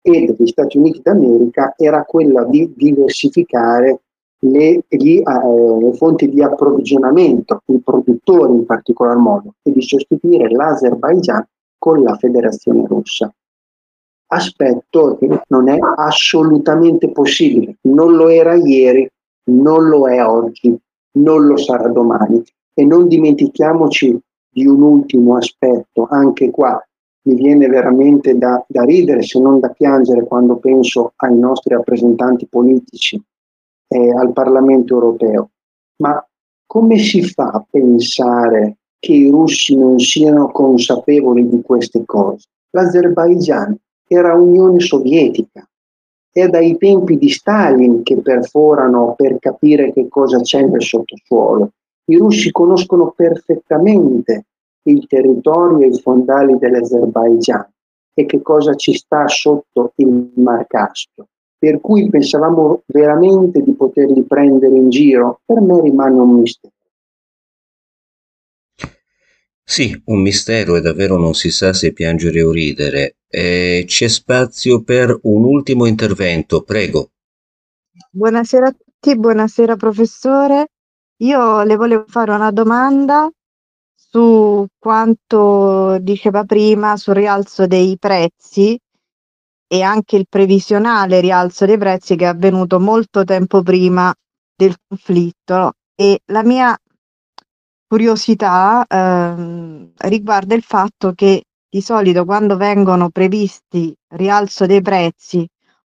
e degli Stati Uniti d'America era quella di diversificare le fonti di approvvigionamento, i produttori in particolar modo, e di sostituire l'Azerbaigian con la Federazione Russa. Aspetto che non è assolutamente possibile, non lo era ieri, non lo è oggi, non lo sarà domani. E non dimentichiamoci di un ultimo aspetto, anche qua mi viene veramente da ridere, se non da piangere, quando penso ai nostri rappresentanti politici, al Parlamento europeo. Ma come si fa a pensare che i russi non siano consapevoli di queste cose? L'Azerbaigian era Unione Sovietica, è dai tempi di Stalin che perforano per capire che cosa c'è nel sottosuolo. I russi conoscono perfettamente il territorio e i fondali dell'Azerbaigian e che cosa ci sta sotto il Mar Caspio. Per cui pensavamo veramente di poterli prendere in giro? Per me rimane un mistero. Sì, un mistero, e davvero non si sa se piangere o ridere. C'è spazio per un ultimo intervento, prego. Buonasera a tutti, buonasera professore. Io le volevo fare una domanda su quanto diceva prima sul rialzo dei prezzi e anche il previsionale rialzo dei prezzi che è avvenuto molto tempo prima del conflitto, e la mia curiosità riguarda il fatto che di solito quando vengono previsti rialzo dei prezzi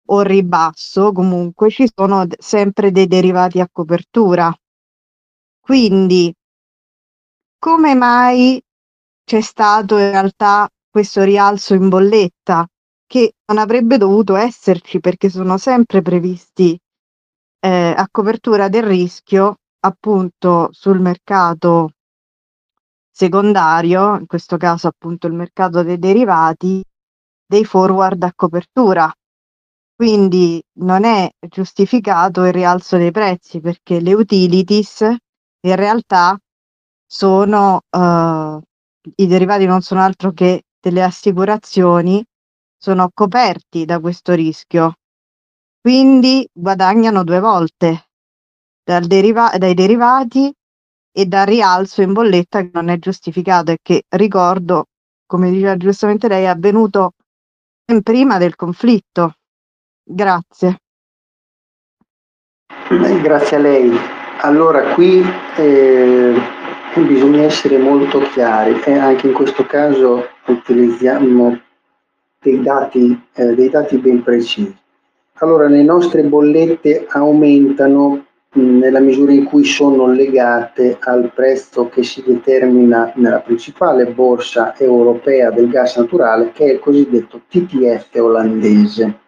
o ribasso comunque ci sono sempre dei derivati a copertura, quindi come mai c'è stato in realtà questo rialzo in bolletta che non avrebbe dovuto esserci, perché sono sempre previsti a copertura del rischio appunto sul mercato secondario, in questo caso appunto il mercato dei derivati, dei forward a copertura. Quindi non è giustificato il rialzo dei prezzi perché le utilities in realtà sono i derivati non sono altro che delle assicurazioni, sono coperti da questo rischio, quindi guadagnano due volte dai derivati e dal rialzo in bolletta che non è giustificato e che, ricordo, come diceva giustamente lei, è avvenuto ben prima del conflitto. Grazie. Grazie a lei. Allora qui bisogna essere molto chiari, e anche in questo caso utilizziamo dei dati ben precisi. Allora, le nostre bollette aumentano nella misura in cui sono legate al prezzo che si determina nella principale borsa europea del gas naturale, che è il cosiddetto TTF olandese,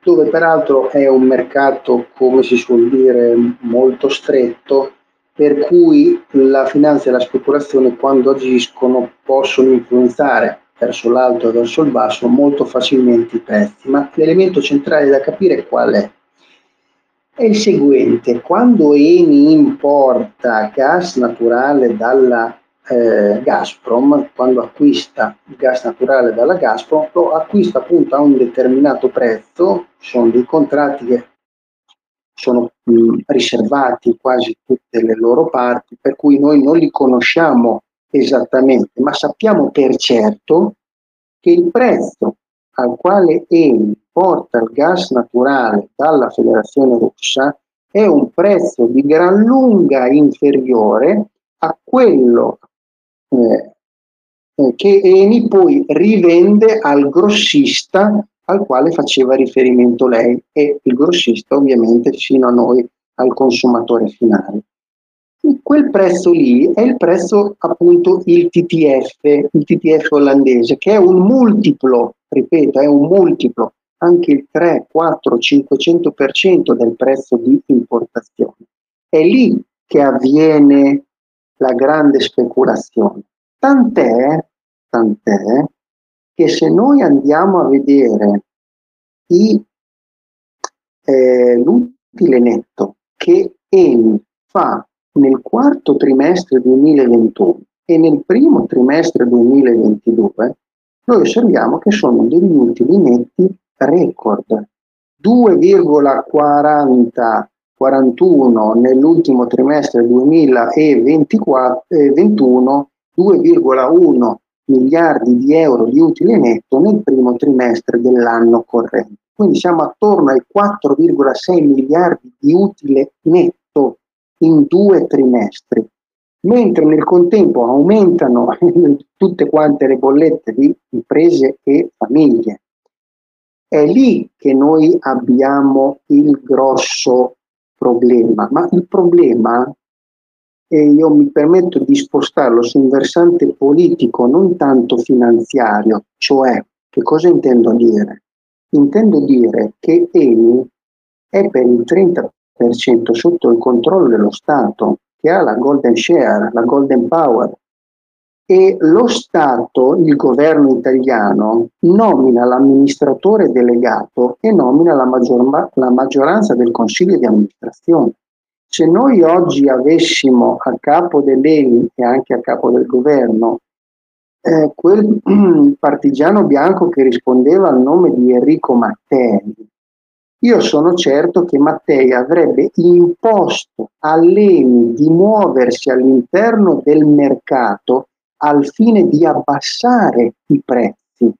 dove peraltro è un mercato, come si suol dire, molto stretto, per cui la finanza e la speculazione, quando agiscono, possono influenzare verso l'alto e verso il basso molto facilmente i prezzi. Ma l'elemento centrale da capire qual è? È il seguente: quando Eni importa gas naturale dalla Gazprom, quando acquista il gas naturale dalla Gazprom, lo acquista appunto a un determinato prezzo. Sono dei contratti che sono riservati quasi tutte le loro parti, per cui noi non li conosciamo esattamente, ma sappiamo per certo che il prezzo al quale Eni importa il gas naturale dalla Federazione Russa è un prezzo di gran lunga inferiore a quello che Eni poi rivende al grossista al quale faceva riferimento lei, e il grossista ovviamente fino a noi, al consumatore finale. Quel prezzo lì è il prezzo appunto il TTF olandese, che è un multiplo, ripeto, è un multiplo, anche il 3, 4, 500% del prezzo di importazione. È lì che avviene la grande speculazione. Tant'è che se noi andiamo a vedere l'utile netto che Eni fa nel quarto trimestre 2021 e nel primo trimestre 2022, noi osserviamo che sono degli utili netti record: 2,41 nell'ultimo trimestre 2021, 2,1 miliardi di euro di utile netto nel primo trimestre dell'anno corrente. Quindi siamo attorno ai 4,6 miliardi di utile netto in 2 trimestri, mentre nel contempo aumentano tutte quante le bollette di imprese e famiglie. È lì che noi abbiamo il grosso problema, ma il problema, e io mi permetto di spostarlo su un versante politico non tanto finanziario, cioè che cosa intendo dire? Intendo dire che Eni è per il 30% sotto il controllo dello Stato, che ha la golden share, la golden power, e lo Stato, il governo italiano, nomina l'amministratore delegato e nomina la maggioranza del consiglio di amministrazione. Se noi oggi avessimo a capo dell'Eni e anche a capo del governo quel partigiano bianco che rispondeva al nome di Enrico Mattei, io sono certo che Mattei avrebbe imposto all'Eni di muoversi all'interno del mercato al fine di abbassare i prezzi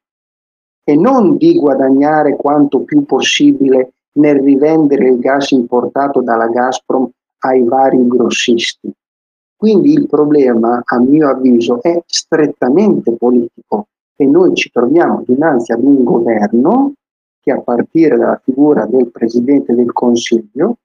e non di guadagnare quanto più possibile nel rivendere il gas importato dalla Gazprom ai vari grossisti. Quindi il problema, a mio avviso, è strettamente politico e noi ci troviamo dinanzi ad un governo che, a partire dalla figura del Presidente del Consiglio,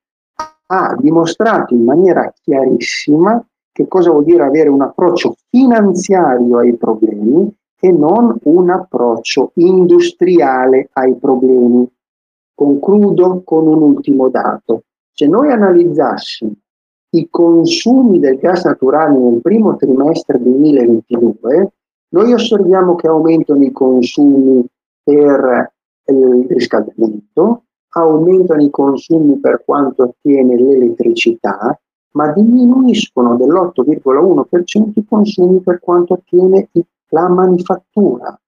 ha dimostrato in maniera chiarissima che cosa vuol dire avere un approccio finanziario ai problemi e non un approccio industriale ai problemi. Concludo con un ultimo dato. Se noi analizzassimo i consumi del gas naturale nel primo trimestre 2022, noi osserviamo che aumentano i consumi per il riscaldamento, aumentano i consumi per quanto attiene l'elettricità, ma diminuiscono dell'8,1% i consumi per quanto attiene la manifattura.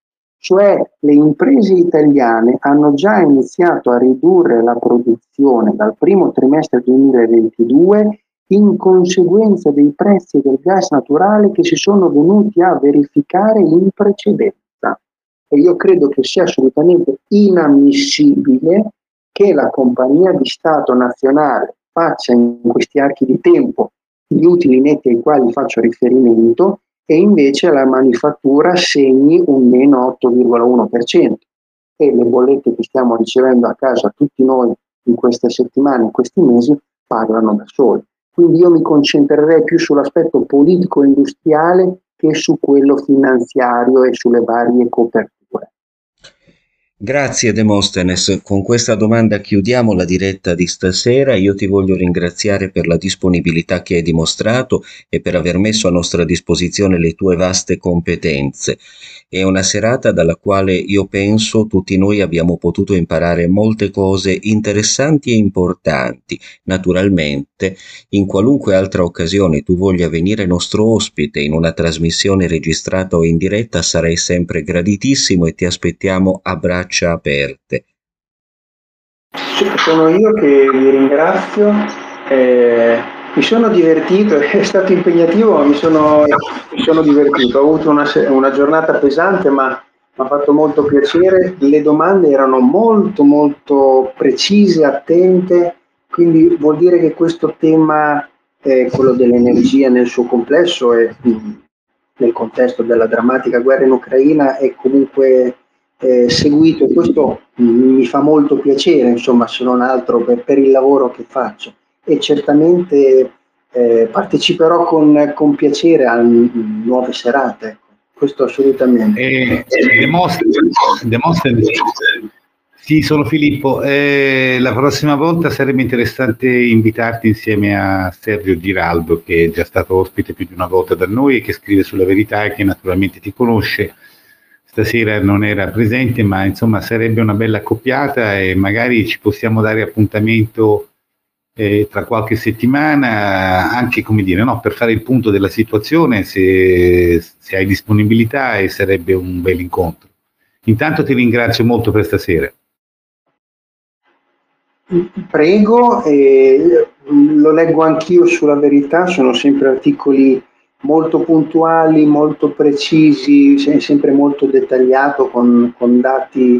Cioè le imprese italiane hanno già iniziato a ridurre la produzione dal primo trimestre 2022 in conseguenza dei prezzi del gas naturale che si sono venuti a verificare in precedenza. E io credo che sia assolutamente inammissibile che la compagnia di Stato nazionale faccia in questi archi di tempo gli utili netti ai quali faccio riferimento e invece la manifattura segni un meno 8,1%. E le bollette che stiamo ricevendo a casa tutti noi in queste settimane, in questi mesi, parlano da soli. Quindi io mi concentrerei più sull'aspetto politico-industriale che su quello finanziario e sulle varie coperture. Grazie Demosthenes, con questa domanda chiudiamo la diretta di stasera. Io ti voglio ringraziare per la disponibilità che hai dimostrato e per aver messo a nostra disposizione le tue vaste competenze. È una serata dalla quale io penso tutti noi abbiamo potuto imparare molte cose interessanti e importanti. Naturalmente, in qualunque altra occasione tu voglia venire nostro ospite in una trasmissione registrata o in diretta, sarai sempre graditissimo e ti aspettiamo a braccio aperte. Sono io che vi ringrazio, mi sono divertito, è stato impegnativo, ma mi sono divertito, ho avuto una giornata pesante ma mi ha fatto molto piacere, le domande erano molto precise, attente, quindi vuol dire che questo tema, quello dell'energia nel suo complesso e nel contesto della drammatica guerra in Ucraina, è comunque seguito, e questo mi fa molto piacere, insomma, se non altro per il lavoro che faccio, e certamente parteciperò con piacere a nuove serate, questo assolutamente. Demosthenes, sì, sono Filippo, la prossima volta sarebbe interessante invitarti insieme a Sergio Giraldo, che è già stato ospite più di una volta da noi e che scrive sulla Verità e che naturalmente ti conosce. Stasera non era presente, ma insomma sarebbe una bella coppiata e magari ci possiamo dare appuntamento tra qualche settimana, anche, come dire, no, per fare il punto della situazione, se hai disponibilità, e sarebbe un bel incontro. Intanto ti ringrazio molto per stasera. Prego, lo leggo anch'io sulla Verità, sono sempre articoli molto puntuali, molto precisi, sempre molto dettagliato, con dati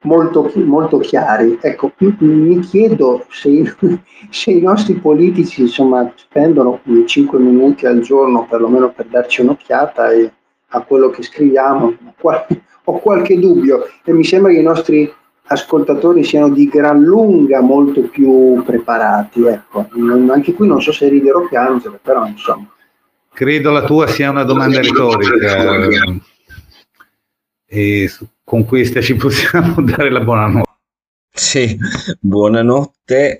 molto chiari. Ecco, mi chiedo se i nostri politici, insomma, spendono 5 minuti al giorno perlomeno per darci un'occhiata a quello che scriviamo. Ho qualche dubbio, e mi sembra che i nostri ascoltatori siano di gran lunga molto più preparati, ecco. Anche qui non so se ridere o piangere, però insomma. Credo la tua sia una domanda retorica, e con questa ci possiamo dare la buonanotte. Sì, buonanotte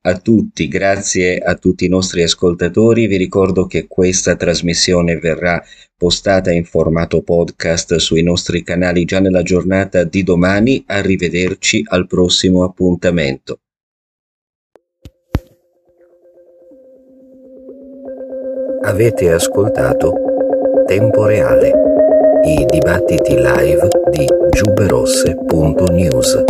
a tutti, grazie a tutti i nostri ascoltatori. Vi ricordo che questa trasmissione verrà postata in formato podcast sui nostri canali già nella giornata di domani. Arrivederci al prossimo appuntamento. Avete ascoltato Tempo Reale, i dibattiti live di Giubberosse.news.